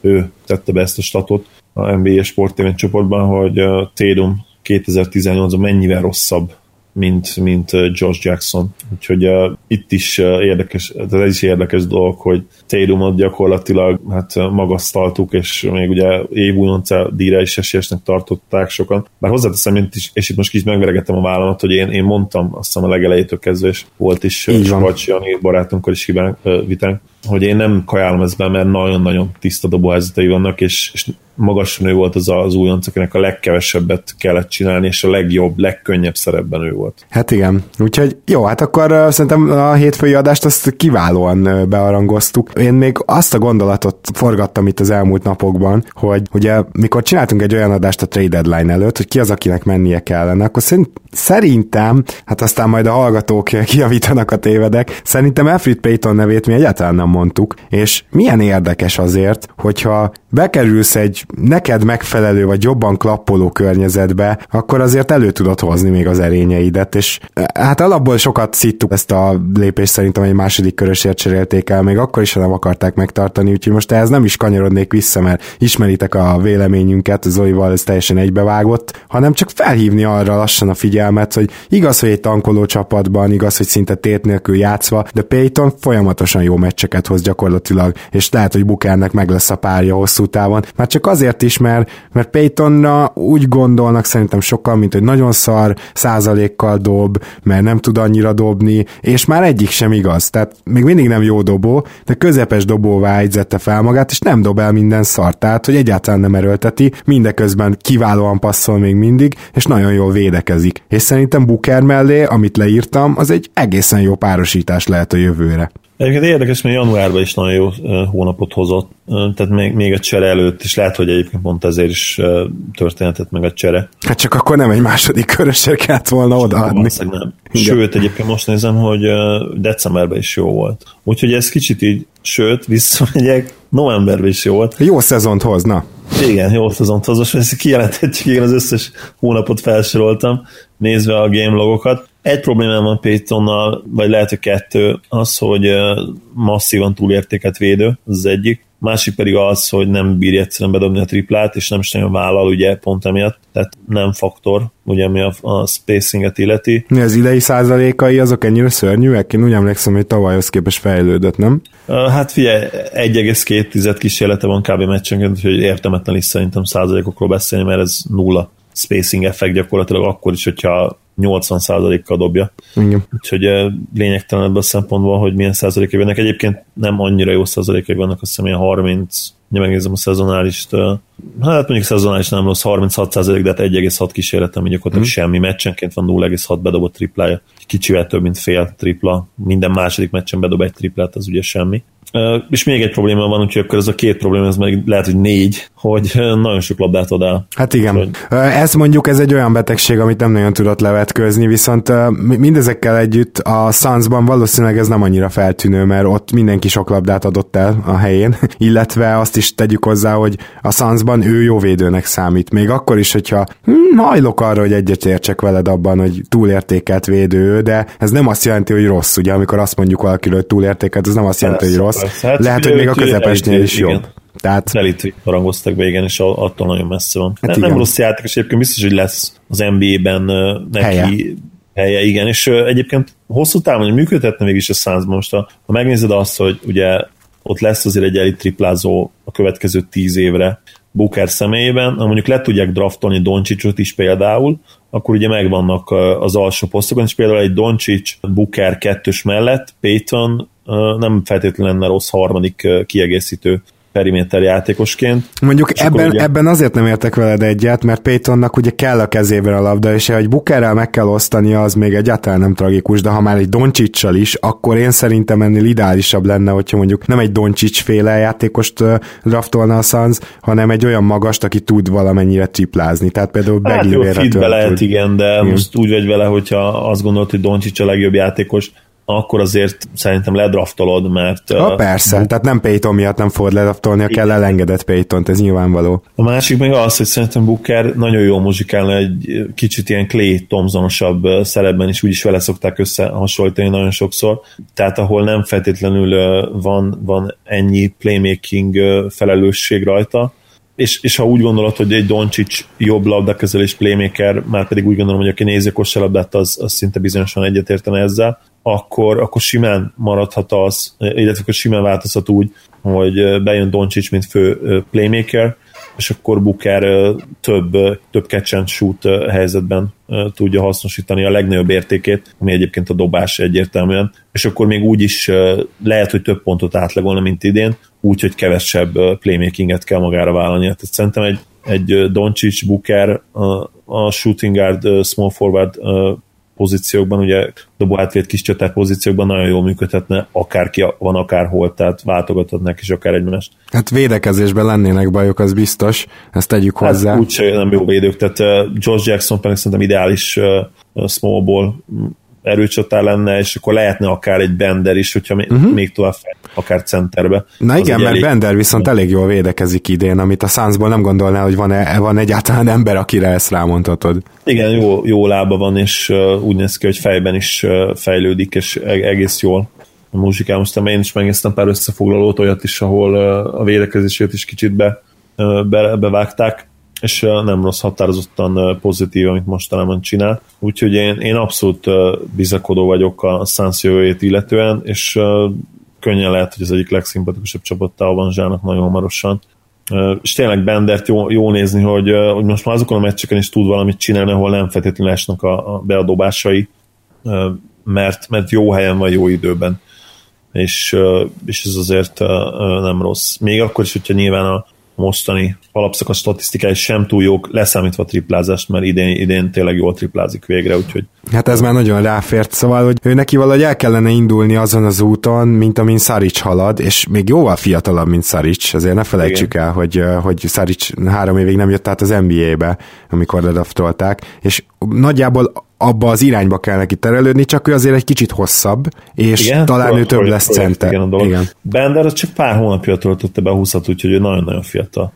Ő tette be ezt a statot a en bé á Sport té vé csoportban, hogy Tatum kétezer-tizennyolcban mennyivel rosszabb mint, mint Josh Jackson. Úgyhogy uh, itt is uh, érdekes, tehát ez is érdekes dolog, hogy Tatumot gyakorlatilag hát, magasztaltuk, és még ugye évújonca díjra is esélyesnek tartották sokan. Bár hozzáteszem, én is, és itt most kicsit megveregettem a vállamat, hogy én, én mondtam, azt hiszem a legelejétől kezdve, és volt is Kovács Jani barátunkkal is hibánk, uh, vitánk, hogy én nem kajálom ezt be, mert nagyon-nagyon tiszta dobóhelyzetei vannak, és, és magasan ő volt az az újonc, akinek a legkevesebbet kellett csinálni, és a legjobb, legkönnyebb szerepben ő volt. Hát igen, úgyhogy jó, hát akkor szerintem a hétfői adást azt kiválóan bearangoztuk. Én még azt a gondolatot forgattam itt az elmúlt napokban, hogy ugye mikor csináltunk egy olyan adást a trade deadline előtt, hogy ki az, akinek mennie kellene, akkor szerint, szerintem, hát aztán majd a hallgatók kijavítanak a tévedek, szerintem Elfrid Payton nevét mi egyáltalán nem mondtuk, és milyen érdekes azért, hogyha bekerülsz egy neked megfelelő vagy jobban klappoló környezetbe, akkor azért elő tudod hozni még az erényeidet, és hát alapból sokat szittuk ezt a lépést, szerintem egy második körösért cserélték el, még akkor is, ha nem akarták megtartani, úgyhogy most ehhez nem is kanyarodnék vissza, mert ismeritek a véleményünket, Zolival ez teljesen egybevágott, hanem csak felhívni arra lassan a figyelmet, hogy igaz, hogy egy tankoló csapatban, igaz, hogy szinte tét nélkül játszva, de Payton folyamatosan jó meccseket hoz gyakorlatilag, és lehet, hogy Bookernek meg lesz a párja hosszú távon. Már csak azért is, mert, mert Paytonra úgy gondolnak szerintem sokan, mint hogy nagyon szar, százalékkal dob, mert nem tud annyira dobni, és már egyik sem igaz. Tehát még mindig nem jó dobó, de közepes dobóvá edzette fel magát, és nem dob el minden szart, tehát hogy egyáltalán nem erőlteti, mindeközben kiválóan passzol még mindig, és nagyon jól védekezik. És szerintem Booker mellé, amit leírtam, az egy egészen jó párosítás lehet a jövőre. Egyébként érdekes, mert januárban is nagyon jó hónapot hozott, tehát még, még a csere előtt is, lehet, hogy egyébként pont ezért is történhetett meg a csere. Hát csak akkor nem egy második körösre kellett volna odaadni. Sőt, egyébként most nézem, hogy decemberben is jó volt. Úgyhogy ez kicsit így, sőt, visszamegyek, novemberben is jó volt. Jó szezont hozna. Igen, jó szezont hozna, és ezt kijelenthetjük, én az összes hónapot felsoroltam, nézve a game logokat. Egy problémám van Paytonnal, vagy lehet, hogy kettő, az, hogy masszívan túlértéket védő, az egyik. Másik pedig az, hogy nem bírja egyszerűen bedobni a triplát, és nem is nagyon vállal, ugye, pont emiatt. Tehát nem faktor, ugye, ami a, a spacinget illeti. Mi az idei százalékai, azok ennyire szörnyűek? Én úgy emlékszem, hogy tavalyhoz képest fejlődött, nem? Hát figyelj, egy egész kettő kísérlete van kb. Meccsenként, úgyhogy értelmetlen is szerintem százalékokról beszélni, mert ez nulla spacing effekt gyakorlatilag akkor is, hogyha nyolcvan százalékkal dobja. Igen. Úgyhogy lényegtelen ebben a szempontból, hogy milyen százalékai vannak. Egyébként nem annyira jó százalékai vannak, azt hiszem ilyen harminc, ugye megnézem a szezonálist, hát mondjuk szezonális nem rossz, harminchat százalék, de hát egy egész hat kísérletem, gyakorlatilag hmm. semmi. Meccsenként van nulla egész hat bedobott triplája. Kicsivel több, mint fél tripla. Minden második meccsen bedob egy triplát, az ugye semmi. És még egy probléma van, úgyhogy akkor ez a két probléma, ez meg lehet, hogy négy, hogy nagyon sok labdát ad el. Hát igen. Hogy... Ez mondjuk, ez egy olyan betegség, amit nem nagyon tudott levetkőzni, viszont mindezekkel együtt a Sunsban valószínűleg ez nem annyira feltűnő, mert ott mindenki sok labdát adott el a helyén, illetve azt is tegyük hozzá, hogy a Sunsban ő jó védőnek számít. Még akkor is, hogyha hm, hajlok arra, hogy egyet értsek veled abban, hogy túlértékelt védő, de ez nem azt jelenti, hogy rossz, ugye, amikor azt mondjuk valakiről, hogy túlértékelt, ez nem azt jelenti, hogy rossz. Hát, lehet, hogy még a közepesnél is jobb. Igen. Tehát... Elitri harangoztak be, igen, és attól nagyon messze van. Hát nem, nem rossz játékos, egyébként biztos, hogy lesz az en bé á-ben neki helye, helye igen, és egyébként hosszú távon működhetne végig is a Sunsban most. Ha megnézed azt, hogy ugye ott lesz azért egy elit triplázó a következő tíz évre Booker személyében, ha mondjuk le tudják draftolni Dončićot is például, akkor ugye megvannak az alsó posztokon, és például egy Dončić Booker kettős mellett Payton nem feltétlenül lenne rossz harmadik kiegészítő periméter játékosként. Mondjuk ebben, ugye... ebben azért nem értek veled egyet, mert Paytonnak ugye kell a kezében a labda, és hogy Bookerrel meg kell osztania, az még egyáltalán nem tragikus, de ha már egy Dončićsal is, akkor én szerintem ennél ideálisabb lenne, hogyha mondjuk nem egy Dončić féle játékost draftolna a Suns, hanem egy olyan magast, aki tud valamennyire triplázni. Tehát például Bagley vérhetően tud. Hát jó, fitbe lehet, igen, de igen. Most úgy vagy vele, hogyha azt gondolod, hogy Dončić a legjobb játékos, akkor azért szerintem ledraftolod, mert... Ha, persze, uh, tehát nem Payton miatt nem fogod ledraftolni, kell elengedett Paytont, ez nyilvánvaló. A másik meg az, hogy szerintem Booker nagyon jól muzsikálna egy kicsit ilyen Klay Thompson-osabb szerepben is, úgyis vele szokták összehasonlítani nagyon sokszor, tehát ahol nem feltétlenül van, van ennyi playmaking felelősség rajta, és, és ha úgy gondolod, hogy egy Dončić jobb labdakezelés playmaker, már pedig úgy gondolom, hogy aki nézi kosárlabdát, az, az szinte bizonyosan egyetértene ezzel, akkor, akkor simán maradhat az, illetve akkor simán változhat úgy, hogy bejön Dončić, mint fő playmaker, és akkor Booker több, több catch and shoot helyzetben tudja hasznosítani a legnagyobb értékét, ami egyébként a dobás egyértelműen, és akkor még úgy is lehet, hogy több pontot átlagolna, mint idén, úgyhogy kevesebb playmakinget kell magára vállalni. Tehát szerintem egy, egy Dončić, Booker, a shooting guard, small forward pozíciókban, ugye dobó átvét kis csatár pozíciókban nagyon jól működhetne, akárki van akárhol, tehát váltogathatnak is akár egymást. Hát védekezésben lennének bajok, az biztos, ezt tegyük hát hozzá. Úgyse nem jó védők, tehát Josh Jackson pedig szerintem ideális uh, smallból erőcsatár lenne, és akkor lehetne akár egy Bender is, hogyha uh-huh. még tovább fel, akár centerbe. Na igen, mert elég... Bender viszont elég jól védekezik idén, amit a Sunsból nem gondolná, hogy van-e, van egyáltalán ember, akire ezt rámondhatod. Igen, jó, jó lába van, és uh, úgy néz ki, hogy fejben is uh, fejlődik, és egész jól muzsikál. Most én is megnéztem pár összefoglalót, olyat is, ahol uh, a védekezését is kicsit be, uh, be, bevágták, és nem rossz, határozottan pozitív, amit mostanában csinál. Úgyhogy én, én abszolút bizakodó vagyok a Suns jövőjét illetően, és könnyen lehet, hogy az egyik legszimpatikusabb csapattá avanzsálnak nagyon hamarosan. És tényleg Bendert jó, jó nézni, hogy, hogy most már azokon a meccseken is tud valamit csinálni, ahol nem feltétlenül esnek a, a beadobásai, mert, mert jó helyen van, jó időben. És, és ez azért nem rossz. Még akkor is, hogyha nyilván a mostani alapszakasz statisztikái sem túl jók, leszámítva a triplázást, mert idén, idén tényleg jól triplázik végre, úgyhogy... Hát ez már nagyon ráfért, szóval, hogy ő neki valahogy el kellene indulni azon az úton, mint amin Šarić halad, és még jóval fiatalabb, mint Šarić, azért ne felejtsük el, hogy, hogy Šarić három évig nem jött át az en bé á-be, amikor ledraftolták, és nagyjából abba az irányba kell neki terelődni, csak ő azért egy kicsit hosszabb, és igen, talán ő több lesz center. Bender az csak pár hónapja töltötte be a húszat, úgyhogy ő nagyon-nagyon fiatal.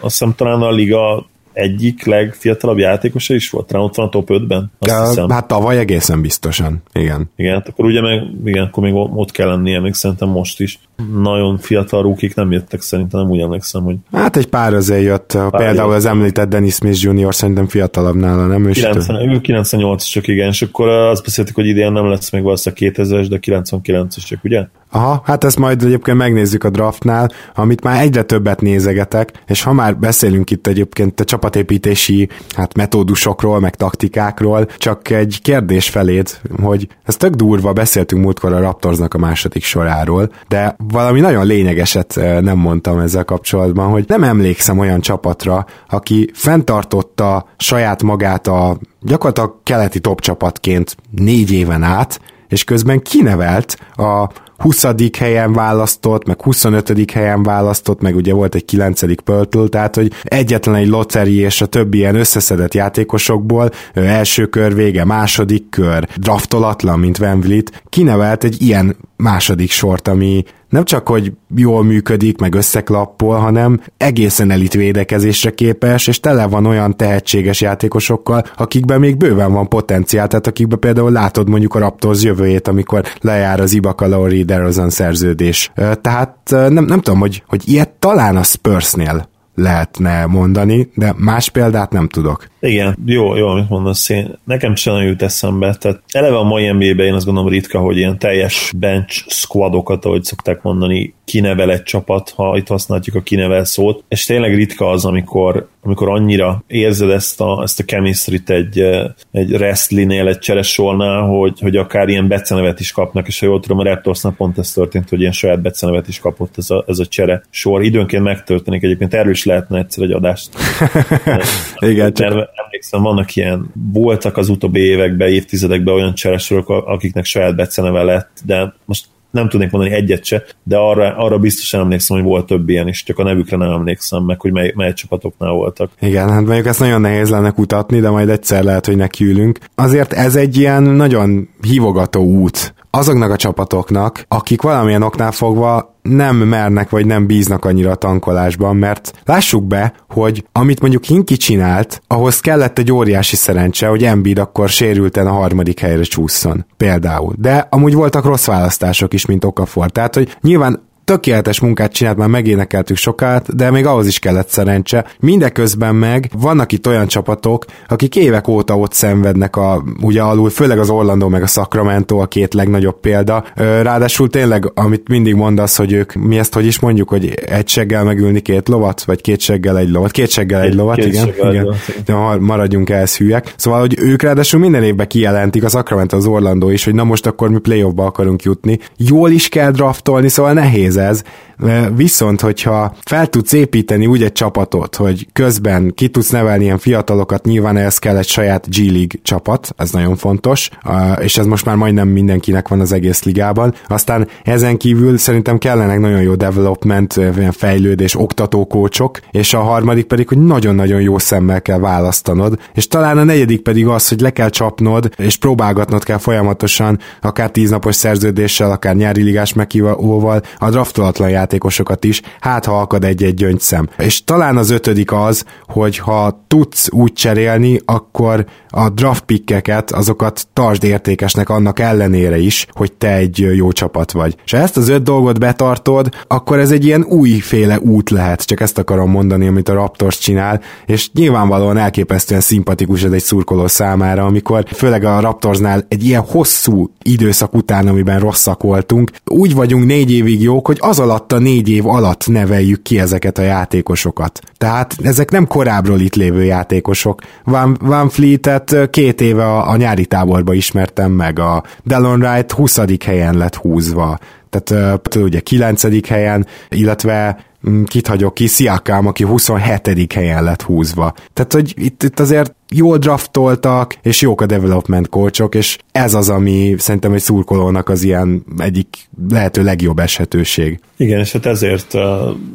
Azt hiszem talán a liga egyik legfiatalabb játékosa is volt, talán ott van a top ötben. De, hát tavaly egészen biztosan, igen. Igen, akkor ugye meg, igen, akkor még ott kell lennie, még szerintem most is. Nagyon fiatal rúkik nem jöttek szerintem, nem úgy emlékszem, hogy... Hát egy pár azért jött, pár például jött. Az említett Dennis Smith junior szerintem fiatalabb nála, nem? kilencven, ő kilencvennyolcas csak, igen, és akkor azt beszéltük, hogy idén nem lesz még valószínűleg kétezres, de kilencvenkilences csak, ugye? Aha, hát ezt majd egyébként megnézzük a draftnál, amit már egyre többet nézegetek, és ha már beszélünk itt egyébként a csapatépítési hát metódusokról, meg taktikákról, csak egy kérdés feléd, hogy ez tök durva, beszéltünk múltkor a Raptorsnak a második soráról, de valami nagyon lényegeset nem mondtam ezzel kapcsolatban, hogy nem emlékszem olyan csapatra, aki fenntartotta saját magát a gyakorlatilag keleti top csapatként négy éven át, és közben kinevelt a huszadik helyen választott, meg huszonötödik helyen választott, meg ugye volt egy kilencedik Pöltl, tehát hogy egyetlen egy loteri és a többi ilyen összeszedett játékosokból első kör vége, második kör, draftolatlan, mint Van Vliet, kinevelt egy ilyen második sort, ami nem csak, hogy jól működik, meg összeklappol, hanem egészen elit védekezésre képes, és tele van olyan tehetséges játékosokkal, akikben még bőven van potenciál, tehát akikben például látod mondjuk a Raptors jövőjét, amikor lejár az Ibaka Lauri DeRozan szerződés. Tehát nem, nem tudom, hogy, hogy ilyet talán a Spursnél lehetne mondani, de más példát nem tudok. Igen, jó, jó, amit mondasz, én nekem sem jut eszembe, tehát eleve a mai en bé á-ben én azt gondolom ritka, hogy ilyen teljes bench squadokat, ahogy szokták mondani, kinevel egy csapat, ha itt használjuk a kinevel szót, és tényleg ritka az, amikor, amikor annyira érzed ezt a, ezt a chemistryt egy, egy wrestlinél, egy cseresolnál, hogy, hogy akár ilyen becenevet is kapnak, és ha jól tudom, a Raptorsnál pont ez történt, hogy ilyen saját becenevet is kapott ez a, ez a csere sor. Időnként megtörténik, egyébként erről is lehetne egyszer egy adást. Igen, csak... Emlékszem, vannak ilyen, voltak az utóbbi években, évtizedekben olyan cseresorok, akiknek saját beceneve lett, de most nem tudnék mondani egyet se, de arra, arra biztosan emlékszem, hogy volt több ilyen is, csak a nevükre nem emlékszem meg, hogy mely, mely csapatoknál voltak. Igen, hát mondjuk ezt nagyon nehéz lenne kutatni, de majd egyszer lehet, hogy nekiülünk. Azért ez egy ilyen nagyon hívogató út azoknak a csapatoknak, akik valamilyen oknál fogva nem mernek, vagy nem bíznak annyira a tankolásban, mert lássuk be, hogy amit mondjuk Hinki csinált, ahhoz kellett egy óriási szerencse, hogy Embiid akkor sérülten a harmadik helyre csúszson. Például. De amúgy voltak rossz választások is, mint Okafor. Tehát, hogy nyilván tökéletes munkát csinált, már megénekeltük sokat, de még ahhoz is kellett szerencse. Mindeközben meg vannak itt olyan csapatok, akik évek óta ott szenvednek a, ugye alul, főleg az Orlando meg a Sacramento a két legnagyobb példa. Ráadásul tényleg, amit mindig mondasz, hogy ők, mi ezt hogy is mondjuk, hogy egy seggel megülni két lovat, vagy két seggel egy lovat, két seggel egy lovat, két igen, seggel igen. De maradjunk ehhez hülyek. Szóval, hogy ők ráadásul minden évben kijelentik, a Sacramento, az Orlando is, hogy na most akkor mi playoffba akarunk jutni. Jól is kell draftolni, szóval nehéz ez. Viszont, hogyha fel tudsz építeni úgy egy csapatot, hogy közben ki tudsz nevelni ilyen fiatalokat, nyilván ehhez kell egy saját G-League csapat, ez nagyon fontos, és ez most már majdnem mindenkinek van az egész ligában. Aztán ezen kívül szerintem kellenek nagyon jó development, fejlődés, oktatókócsok, és a harmadik pedig, hogy nagyon-nagyon jó szemmel kell választanod, és talán a negyedik pedig az, hogy le kell csapnod, és próbálgatnod kell folyamatosan, akár tíznapos szerződéssel, akár nyári ligás meghívóval, a draftolatlan játékosokat is, hát ha akad egy-egy gyöngyszem. És talán az ötödik az, hogy ha tudsz úgy cserélni, akkor a draft pickeket, azokat tartsd értékesnek annak ellenére is, hogy te egy jó csapat vagy. És ha ezt az öt dolgot betartod, akkor ez egy ilyen újféle út lehet, csak ezt akarom mondani, amit a Raptors csinál, és nyilvánvalóan elképesztően szimpatikus ez egy szurkoló számára, amikor főleg a Raptorsnál egy ilyen hosszú időszak után, amiben rosszak voltunk, úgy vagyunk négy évig jók, hogy az alatt a négy év alatt neveljük ki ezeket a játékosokat. Tehát ezek nem korábbról itt lévő játékosok. Van, Van Fleet-et két éve a, a nyári táborba ismertem meg, a Delon Wright huszadik helyen lett húzva. Tehát ugye kilencedik helyen, illetve kit hagyok ki, Siakam, aki huszonhetedik helyen lett húzva. Tehát, hogy itt, itt azért jól draftoltak, és jók a development coachok, és ez az, ami szerintem egy szurkolónak az ilyen egyik lehető legjobb eshetőség. Igen, és hát ezért uh,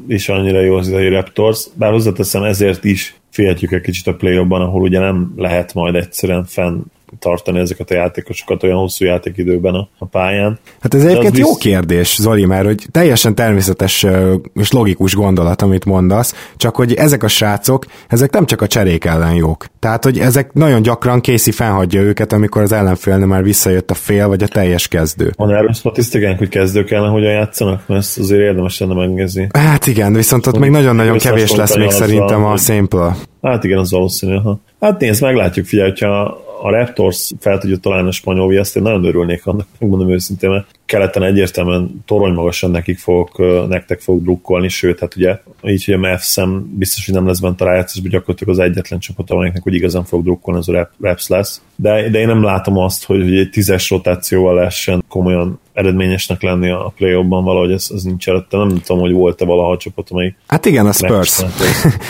is annyira jó az idei Raptors, bár hozzáteszem, ezért is félhetjük egy kicsit a play-offban, ahol ugye nem lehet majd egyszerűen fenn tartani ezeket a játékosokat olyan hosszú játékidőben a, a pályán. Hát ez egyébként jó visz... kérdés, Zoli, mert hogy teljesen természetes és logikus gondolat, amit mondasz, csak hogy ezek a srácok, ezek nem csak a cserék ellen jók. Tehát, hogy ezek nagyon gyakran Casey fennhagyja őket, amikor az ellenfélnél már visszajött a fél, vagy a teljes kezdő. Van erről statisztikánk, hogy kezdők ellen hogyan játszanak? Mert ezt azért érdemes lenne megnézni. Hát igen, viszont ott még nagyon-nagyon kevés lesz még szerintem a sample. Hát igen, az valószínű. Ha. Hát nézd, meglátjuk, figyelj, hogyha a Raptors fel tudja találni a spanyol viaszt, én nagyon örülnék annak, megmondom őszintén, mert keleten egyértelműen toronymagasan nekik fogok, nektek fogok drukkolni, sőt, hát ugye így, hogy a Mavs-em biztos, hogy nem lesz bent a rájátszásban, gyakorlatilag az egyetlen csapat, amelyeknek úgy igazán fogok drukkolni, az a Raps lesz. De, de én nem látom azt, hogy egy tízes rotációval lehessen komolyan eredményesnek lenni a play-offban, valahogy ez, ez nincs előtte. Nem tudom, hogy volt-e valaha a csapat, amelyik... Hát igen, a Spurs.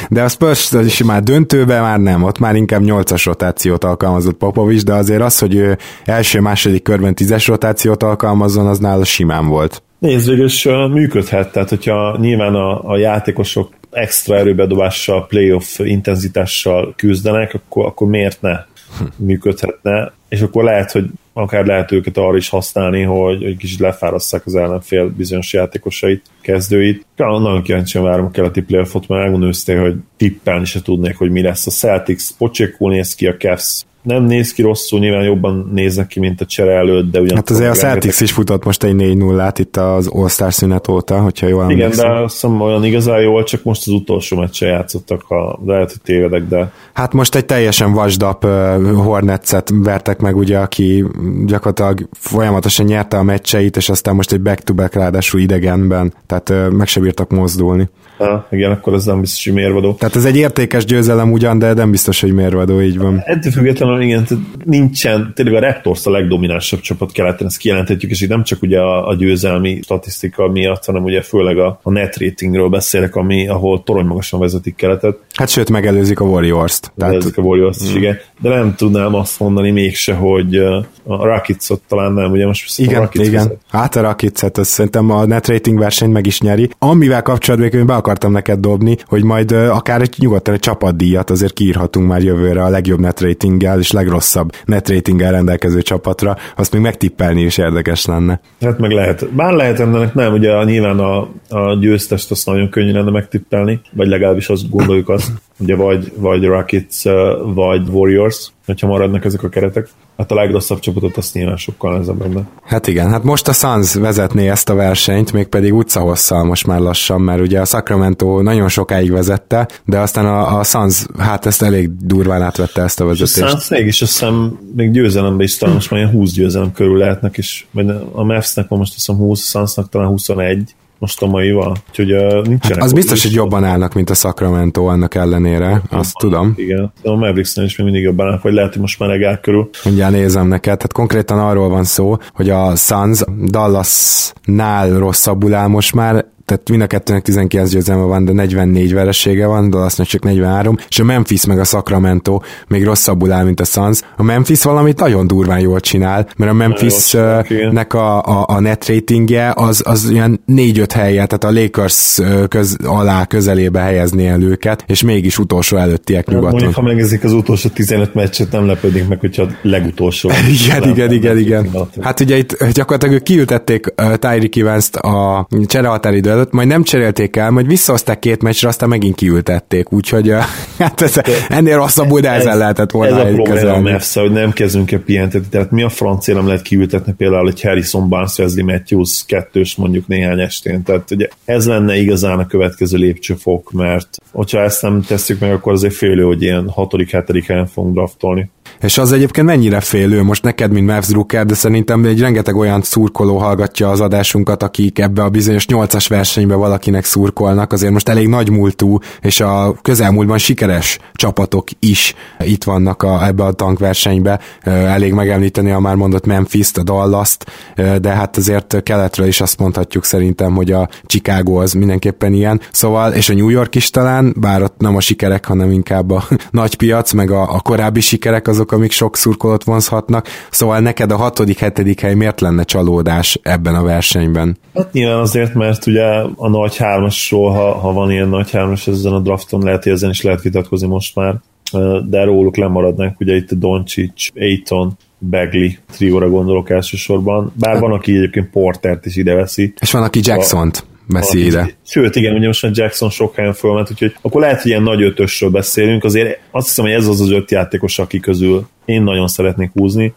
De a Spurs is már döntőben már nem, ott már inkább nyolcas rotációt alkalmazott Popovics, de azért az, hogy ő első-második körben tízes rotációt alkalmazzon, az nála simán volt. Nézd, végülis működhet, tehát hogyha nyilván a, a játékosok extra erőbedobással, play-off intenzitással küzdenek, akkor, akkor miért ne működhetne, és akkor lehet, hogy akár lehet őket arra is használni, hogy, hogy kicsit lefárasszák az ellenfél bizonyos játékosait, kezdőit. Nagyon kíváncsian várom a keleti playoffot, mert elgondoltam, hogy tippelni se tudnék, hogy mi lesz. A Celtics pocsékul néz ki, a Cavs nem néz ki rosszul, nyilván jobban néznek ki, mint a csere előtt, de ugyan... Hát azért a Celtics is futott most egy négy nullát itt az All-Star szünet óta, hogyha jól emlékszem. Igen, de azt hiszem olyan igazán jól, csak most az utolsó meccsen játszottak, ha lehet, hogy tévedek, de... Hát most egy teljesen vasdap uh, Hornets-et vertek meg, ugye, aki gyakorlatilag folyamatosan nyerte a meccseit, és aztán most egy back-to-back ráadásul idegenben, tehát uh, meg se bírtak mozdulni. Ha, igen, akkor ez nem biztos, hogy mérvadó. Tehát ez egy értékes győzelem ugyan, de nem biztos, hogy mérvadó, így van. Ettől függetlenül igen, nincsen, tényleg a Raptors a legdominánsabb csapat keleten, ezt kijelenthetjük, és itt nem csak ugye a, a győzelmi statisztika miatt, hanem ugye főleg a, a net ratingről beszélek, ami, ahol toronymagasan vezetik keletet. Hát sőt, megelőzik a Warriors-t. Megelőzik a Warriors-t is, igen. De nem tudnám azt mondani mégse, hogy a Rockets-ot talán nem, ugye most viszont igen, a Rockets igen. Hát a Rockets-et, azt szerintem a net rating versenyt meg is nyeri. Amivel kapcsolatban be akartam neked dobni, hogy majd akár egy nyugodtan egy csapatdíjat azért kiírhatunk már jövőre a legjobb net ratinggel és legrosszabb net ratinggel rendelkező csapatra, azt még megtippelni is érdekes lenne. Hát meg lehet. Bár lehet ennek nem, ugye nyilván a, a győztest azt nagyon könnyű lenne megtippelni, vagy legalábbis azt gondoljuk azt, ugye vagy, vagy Rockets, vagy Warriors, hogyha maradnak ezek a keretek. Hát a legrosszabb csapatot azt nyilván sokkal nehezebb. Hát igen, hát most a Suns vezetné ezt a versenyt, mégpedig utcahosszal most már lassan, mert ugye a Sacramento nagyon sokáig vezette, de aztán a, a Suns, hát ezt elég durván átvette ezt a vezetést. És a Suns mégis azt hiszem, még győzelembe is talán most már ilyen húsz győzelem körül lehetnek, és a Mavsnek most azt hiszem húsz, a Sunsnak talán huszonegy, most a maival, úgyhogy nincsenek. Hát az biztos, is. Hogy jobban állnak, mint a Sacramento annak ellenére, hát, azt van, tudom. Igen, a Mavericksnél is még mindig jobban állnak, vagy lehet, hogy most már legál körül. Ugye nézem neked, tehát konkrétan arról van szó, hogy a Suns Dallasnál rosszabbul áll most már, tehát mind a kettőnek tizenkilenc győzelme van, de negyvennégy veresége van, Dallasnak csak negyvenhárom, és a Memphis meg a Sacramento még rosszabbul áll, mint a Suns. A Memphis valamit nagyon durván jól csinál, mert a Memphisnek a, a, a net ratingje az, az ilyen négy-öt helye, tehát a Lakers köz, alá közelébe helyezni el őket, és mégis utolsó előttiek nyugaton. Mondjuk, ha megnézik az utolsó tizenöt meccset, nem lepődik meg, hogyha a legutolsó. igen, igen, igen, igen, igen. Hát ugye itt gyakorlatilag ők kiültették uh, Tyreek Evans-t a cserehatáridő előtt, majd nem cserélték el, majd visszahozták két meccsre, aztán megint kiültették, úgyhogy uh, hát ez, ennél rosszabbul, de ezzel lehetett volna. Ez a probléma a Mavs-szel, hogy nem kezdünk el pihentetni, tehát mi a francia nem lehet kiültetni például egy Harrison Barnes, Wesley Matthews kettős mondjuk néhány estén, tehát ugye ez lenne igazán a következő lépcsőfok, mert hogyha ezt nem tesszük meg, akkor azért félő, hogy ilyen hatodik, hetedik helyen fogunk draftolni. És az egyébként mennyire félő, most neked, mint Mavs drukker, de szerintem egy rengeteg olyan szurkoló hallgatja az adásunkat, akik ebbe a bizonyos nyolcas versenybe valakinek szurkolnak, azért most elég nagymúltú, és a közelmúltban sikeres csapatok is itt vannak a, ebbe a tankversenybe, elég megemlíteni a már mondott Memphis-t, a Dallast, de hát azért keletről is azt mondhatjuk szerintem, hogy a Chicago az mindenképpen ilyen, szóval, és a New York is talán, bár ott nem a sikerek, hanem inkább a nagy piac, meg a, a korábbi sikerek azok, amik sok szurkolót vonzhatnak, szóval neked a hatodik, hetedik hely miért lenne csalódás ebben a versenyben? Hát nyilván azért, mert ugye a nagy hármasról, ha, ha van ilyen nagy hármas ezen a drafton, lehet, hogy ezen is lehet vitatkozni most már, de róluk lemaradnánk, ugye itt a Dončić, Payton, Bagley trióra gondolok elsősorban, bár hát van, aki egyébként Portert is ideveszi. És van, aki Jacksont veszi ide. Sőt, igen, ugye most már Jackson sok helyen fölment, úgyhogy akkor lehet, hogy ilyen nagy ötösről beszélünk, azért azt hiszem, hogy ez az az öt játékos, aki közül én nagyon szeretnék húzni.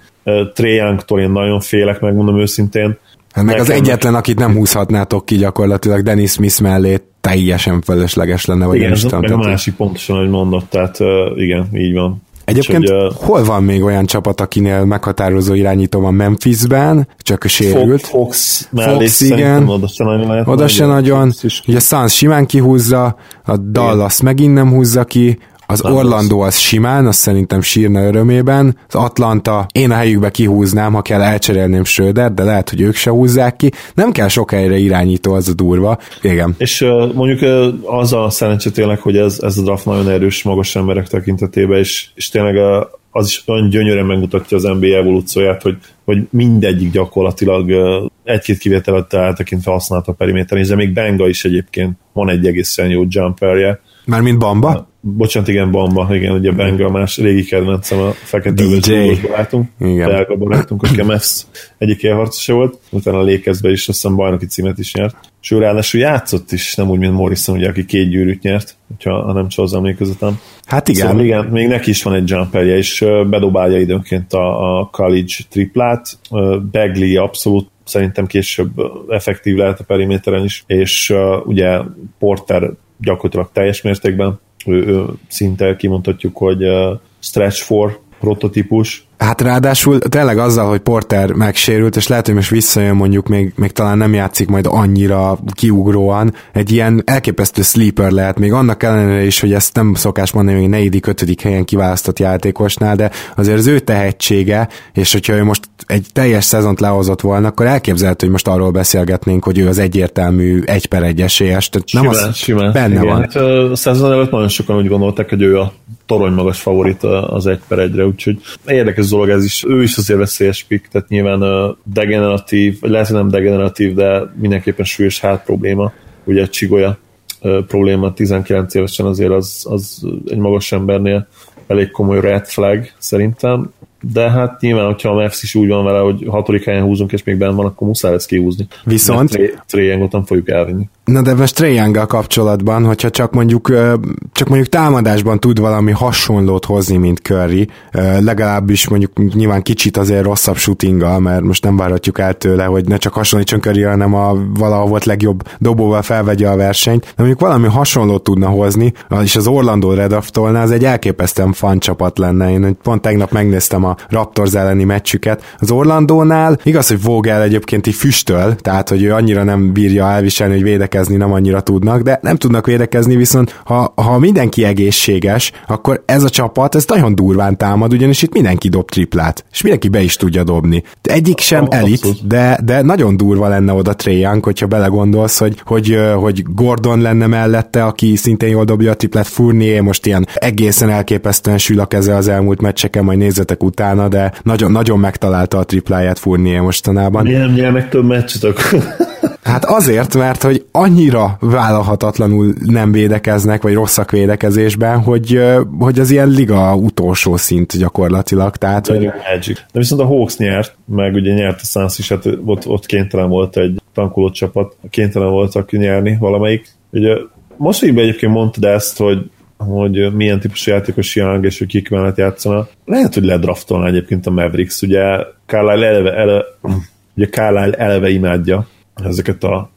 Trae Youngtól én nagyon félek, megmondom őszintén. Hát meg nekem az egyetlen, akit nem húzhatnátok ki gyakorlatilag, Dennis Smith mellé teljesen fölösleges lenne, vagy igen, nem a másik pontosan, hogy mondott, tehát igen, így van. Egyébként hogy, uh, hol van még olyan csapat, akinél meghatározó irányító van? Memphisben, csak a sérült. Fox, Fox igen. Oda se nagyon. Oda se nagyon. Ugye a Suns simán kihúzza, a Dallas igen. Megint nem húzza ki, az nem Orlando az simán, azt szerintem sírna örömében, az Atlanta, én a helyükbe kihúznám, ha kell elcserélném Schrödert, de lehet, hogy ők se húzzák ki, nem kell sok helyre irányító, az a durva, igen. És uh, mondjuk uh, az a szerencse tényleg, hogy ez, ez a draft nagyon erős magas emberek tekintetében, és, és tényleg a, az is nagyon gyönyörűen megmutatja az en bé á evolúcióját, hogy, hogy mindegyik gyakorlatilag uh, egy-két kivételet eltekintve használta a periméteren, és de még Benga is egyébként van egy egészen jó jumperje. Mármint Bamba? Bocsánat, igen, Bamba, igen, ugye Benga, más régi kedvencem, a fekete öbös barátunk, belga barátunk, aki a Mavs egyik élharcosa volt, utána a Lakersben is, azt hiszem, bajnoki címet is nyert. És ő ráadásul játszott is, nem úgy, mint Morrison, ugye, aki két gyűrűt nyert, hogyha, ha nem csak az emlékezetem. Hát igen. Szóval igen, még neki is van egy jumperje, és bedobálja időnként a, a college triplát, Bagley abszolút szerintem később effektív lehet a periméteren is, és ugye Porter gyakorlatilag teljes mértékben, ő, ő szinte kimondhatjuk, hogy uh, stretch for prototípus. Hát ráadásul tényleg azzal, hogy Porter megsérült, és lehet, hogy most visszajön mondjuk, még, még talán nem játszik majd annyira kiugróan, egy ilyen elképesztő sleeper lehet, még annak ellenére is, hogy ezt nem szokás mondani, még negyedik, ötödik helyen kiválasztott játékosnál, de azért az ő tehetsége, és hogyha ő most egy teljes szezont lehozott volna, akkor elképzelhető, hogy most arról beszélgetnénk, hogy ő az egyértelmű egy per egy esélyes, tehát simán, nem az simán. Benne igen, van. Hát, a szezon előtt nagyon sokan úgy gondolták, hogy ő a toronymagas favorit az egy per egyre, úgyhogy érdekes dolog ez is. Ő is azért veszélyes pick, tehát nyilván uh, degeneratív, vagy lehet, hogy nem degeneratív, de mindenképpen súlyos hát probléma, ugye a csigolya uh, probléma tizenkilenc évesen azért az, az egy magas embernél elég komoly red flag szerintem, de hát nyilván, hogyha a Mavs is úgy van vele, hogy hatodik helyen húzunk, és még benn van, akkor muszáj ezt kihúzni. Viszont Trae Youngot nem fogjuk elvinni. Na de most Trae Younggal kapcsolatban, hogyha csak mondjuk, csak mondjuk támadásban tud valami hasonlót hozni, mint Curry, legalábbis mondjuk nyilván kicsit azért rosszabb shootinggal, mert most nem várhatjuk el tőle, hogy ne csak hasonlítson Curry, hanem a valahol volt legjobb dobóval felvegye a versenyt, de mondjuk valami hasonlót tudna hozni, és az Orlando redraftolna, az egy elképesztően fan csapat lenne. Én pont tegnap megnéztem a Raptors elleni meccsüket. Az Orlandónál igaz, hogy Vogel egyébként így füstöl, tehát hogy ő annyira nem bírja elviselni, hogy védekezni nem annyira tudnak, de nem tudnak védekezni, viszont ha, ha mindenki egészséges, akkor ez a csapat, ez nagyon durván támad, ugyanis itt mindenki dob triplát, és mindenki be is tudja dobni. Egyik sem elit, de, de nagyon durva lenne oda Trae Young, hogyha belegondolsz, hogy, hogy, hogy Gordon lenne mellette, aki szintén jól dobja a triplát, Fournier most ilyen egészen elképesztően sül a keze az elmúlt meccseken, majd nézzetek utána, de nagyon, nagyon megtalálta a tripláját Fournier mostanában. Miért nem nyernek több meccset akkor? Hát azért, mert hogy annyira vállalhatatlanul nem védekeznek, vagy rosszak védekezésben, hogy, hogy az ilyen liga utolsó szint gyakorlatilag. Tehát, de, hogy... de viszont a Hawks nyert, meg ugye nyert a Suns is, hát ott, ott kénytelen volt egy tankoló csapat, kénytelen voltak nyerni valamelyik. Ugye most végben egyébként mondtad ezt, hogy hogy milyen típusú játékos Young, és hogy kik mellett játszana. Lehet, hogy ledraftolna egyébként a Mavericks, ugye Carlisle eleve, eleve, ugye Carlisle eleve imádja ezeket a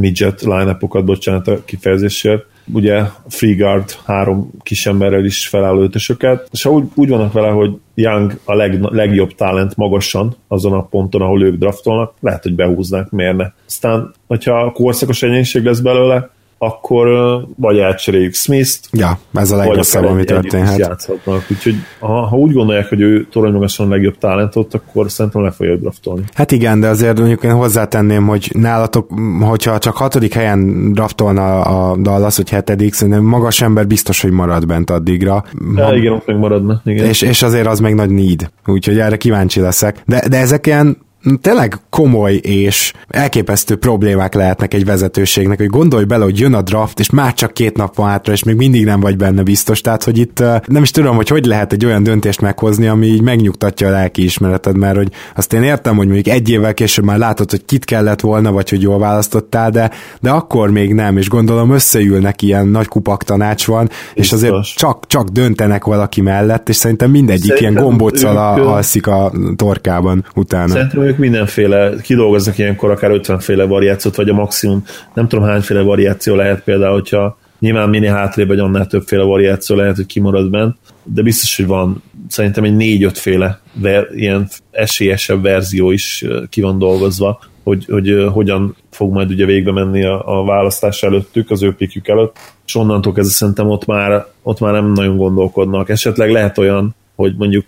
midget line-upokat, bocsánat a kifejezésért. Ugye free guard három kis emberrel is felálló ötösöket, és úgy, úgy vannak vele, hogy Young a leg, legjobb talent magasan azon a ponton, ahol ők draftolnak, lehet, hogy behúznák, miért ne. Aztán, hogyha korszakos egyénység lesz belőle, akkor vagy elcseréljük Smith-t, ja, ez a legrosszabb, ami történhet. Úgyhogy ha, ha úgy gondolják, hogy ő toronymagasson a legjobb talentot, akkor szerintem le fogja draftolni. Hát igen, de azért mondjuk én hozzátenném, hogy nálatok, hogyha csak hatodik helyen draftolna a Dallas, hogy hetedik, szerintem magas ember biztos, hogy marad bent addigra. Ha, ja, igen, ott meg maradna. Igen. És, és azért az még nagy need. Úgyhogy erre kíváncsi leszek. De, de ezek ilyen tényleg komoly és elképesztő problémák lehetnek egy vezetőségnek, hogy gondolj bele, hogy jön a draft, és már csak két nap van hátra, és még mindig nem vagy benne biztos, tehát hogy itt nem is tudom, hogy hogy lehet egy olyan döntést meghozni, ami így megnyugtatja a lelki ismereted, mert hogy azt én értem, hogy mondjuk egy évvel később már látod, hogy kit kellett volna, vagy hogy jól választottál, de, de akkor még nem, és gondolom összeülnek, ilyen nagy kupak tanács van, és biztos. Azért csak, csak döntenek valaki mellett, és szerintem mindegyik szerintem ilyen gombóccal alszik a torkában utána. Szerintem mindenféle, kidolgoznak ilyenkor akár ötvenféle variációt, vagy a maximum nem tudom hányféle variáció lehet például, hogyha nyilván minél hátrébb vagy annál többféle variáció lehet, hogy kimarad bent, de biztos, hogy van szerintem egy négy-ötféle ver, ilyen esélyesebb verzió is ki van dolgozva, hogy, hogy hogyan fog majd ugye végbe menni a, a választás előttük, az ő pikjük előtt, és onnantól kezdve szerintem ott már, ott már nem nagyon gondolkodnak. Esetleg lehet olyan, hogy mondjuk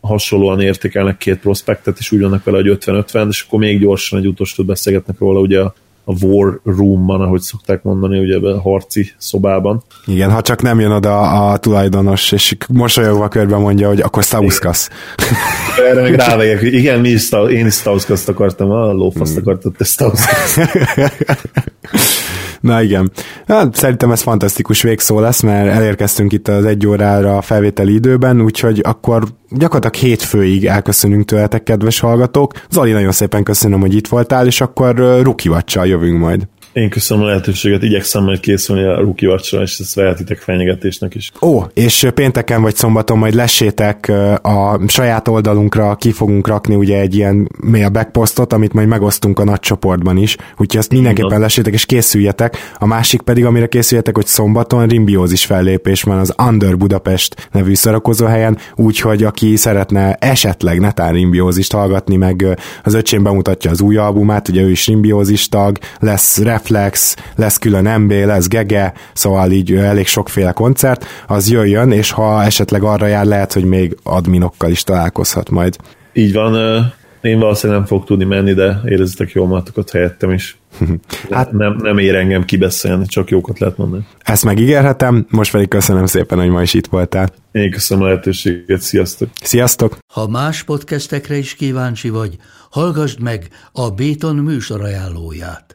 hasonlóan értékelnek két prospektet, és úgy vannak vele, hogy ötven-ötven, és akkor még gyorsan egy utolsót beszélgetnek róla, ugye a, a war roomban, ahogy szokták mondani, ugye ebben a harci szobában. Igen, ha csak nem jön oda a tulajdonos, és mosolyogva körben mondja, hogy akkor Stauskas. Erre meg rávegyek, hogy igen, mi is Stav- én is Stauskast akartam, a lófaszt hmm. akartad, te Stauskast. Na igen. Hát, szerintem ez fantasztikus végszó lesz, mert elérkeztünk itt az egy órára a felvételi időben, úgyhogy akkor gyakorlatilag hétfőig elköszönünk tőletek, kedves hallgatók. Zoli, nagyon szépen köszönöm, hogy itt voltál, és akkor rukivacsal jövünk majd. Én köszönöm a lehetőséget, igyekszem majd készülni a rukivacsra, és ezt vehetitek fenyegetésnek is. Ó, és pénteken vagy szombaton majd lessétek a saját oldalunkra, ki fogunk rakni ugye egy ilyen mailback posztot, amit majd megosztunk a nagy csoportban is, úgyhogy ezt mindenképpen lessétek, és készüljetek. A másik pedig, amire készüljetek, hogy szombaton rimbiózis fellépés van az Under Budapest nevű szórakozóhelyen, úgyhogy aki szeretne esetleg netán rimbiózist hallgatni, meg az öcsém bemutatja az új albumát, ugye ő is rimbiózis tag, lesz Flex, lesz külön em bé, lesz Gege, szóval így elég sokféle koncert, az jöjjön, és ha esetleg arra jár, lehet, hogy még adminokkal is találkozhat majd. Így van, én valószínűleg nem fogok tudni menni, de érezzetek jól magatokat helyettem is. Hát, nem, nem ér engem kibeszélni, csak jókat lehet mondani. Ezt megígérhetem, most pedig köszönöm szépen, hogy ma is itt voltál. Én köszönöm a lehetőséget, sziasztok! Sziasztok! Ha más podcastekre is kíváncsi vagy, hallgassd meg a Béton műsor ajánlóját.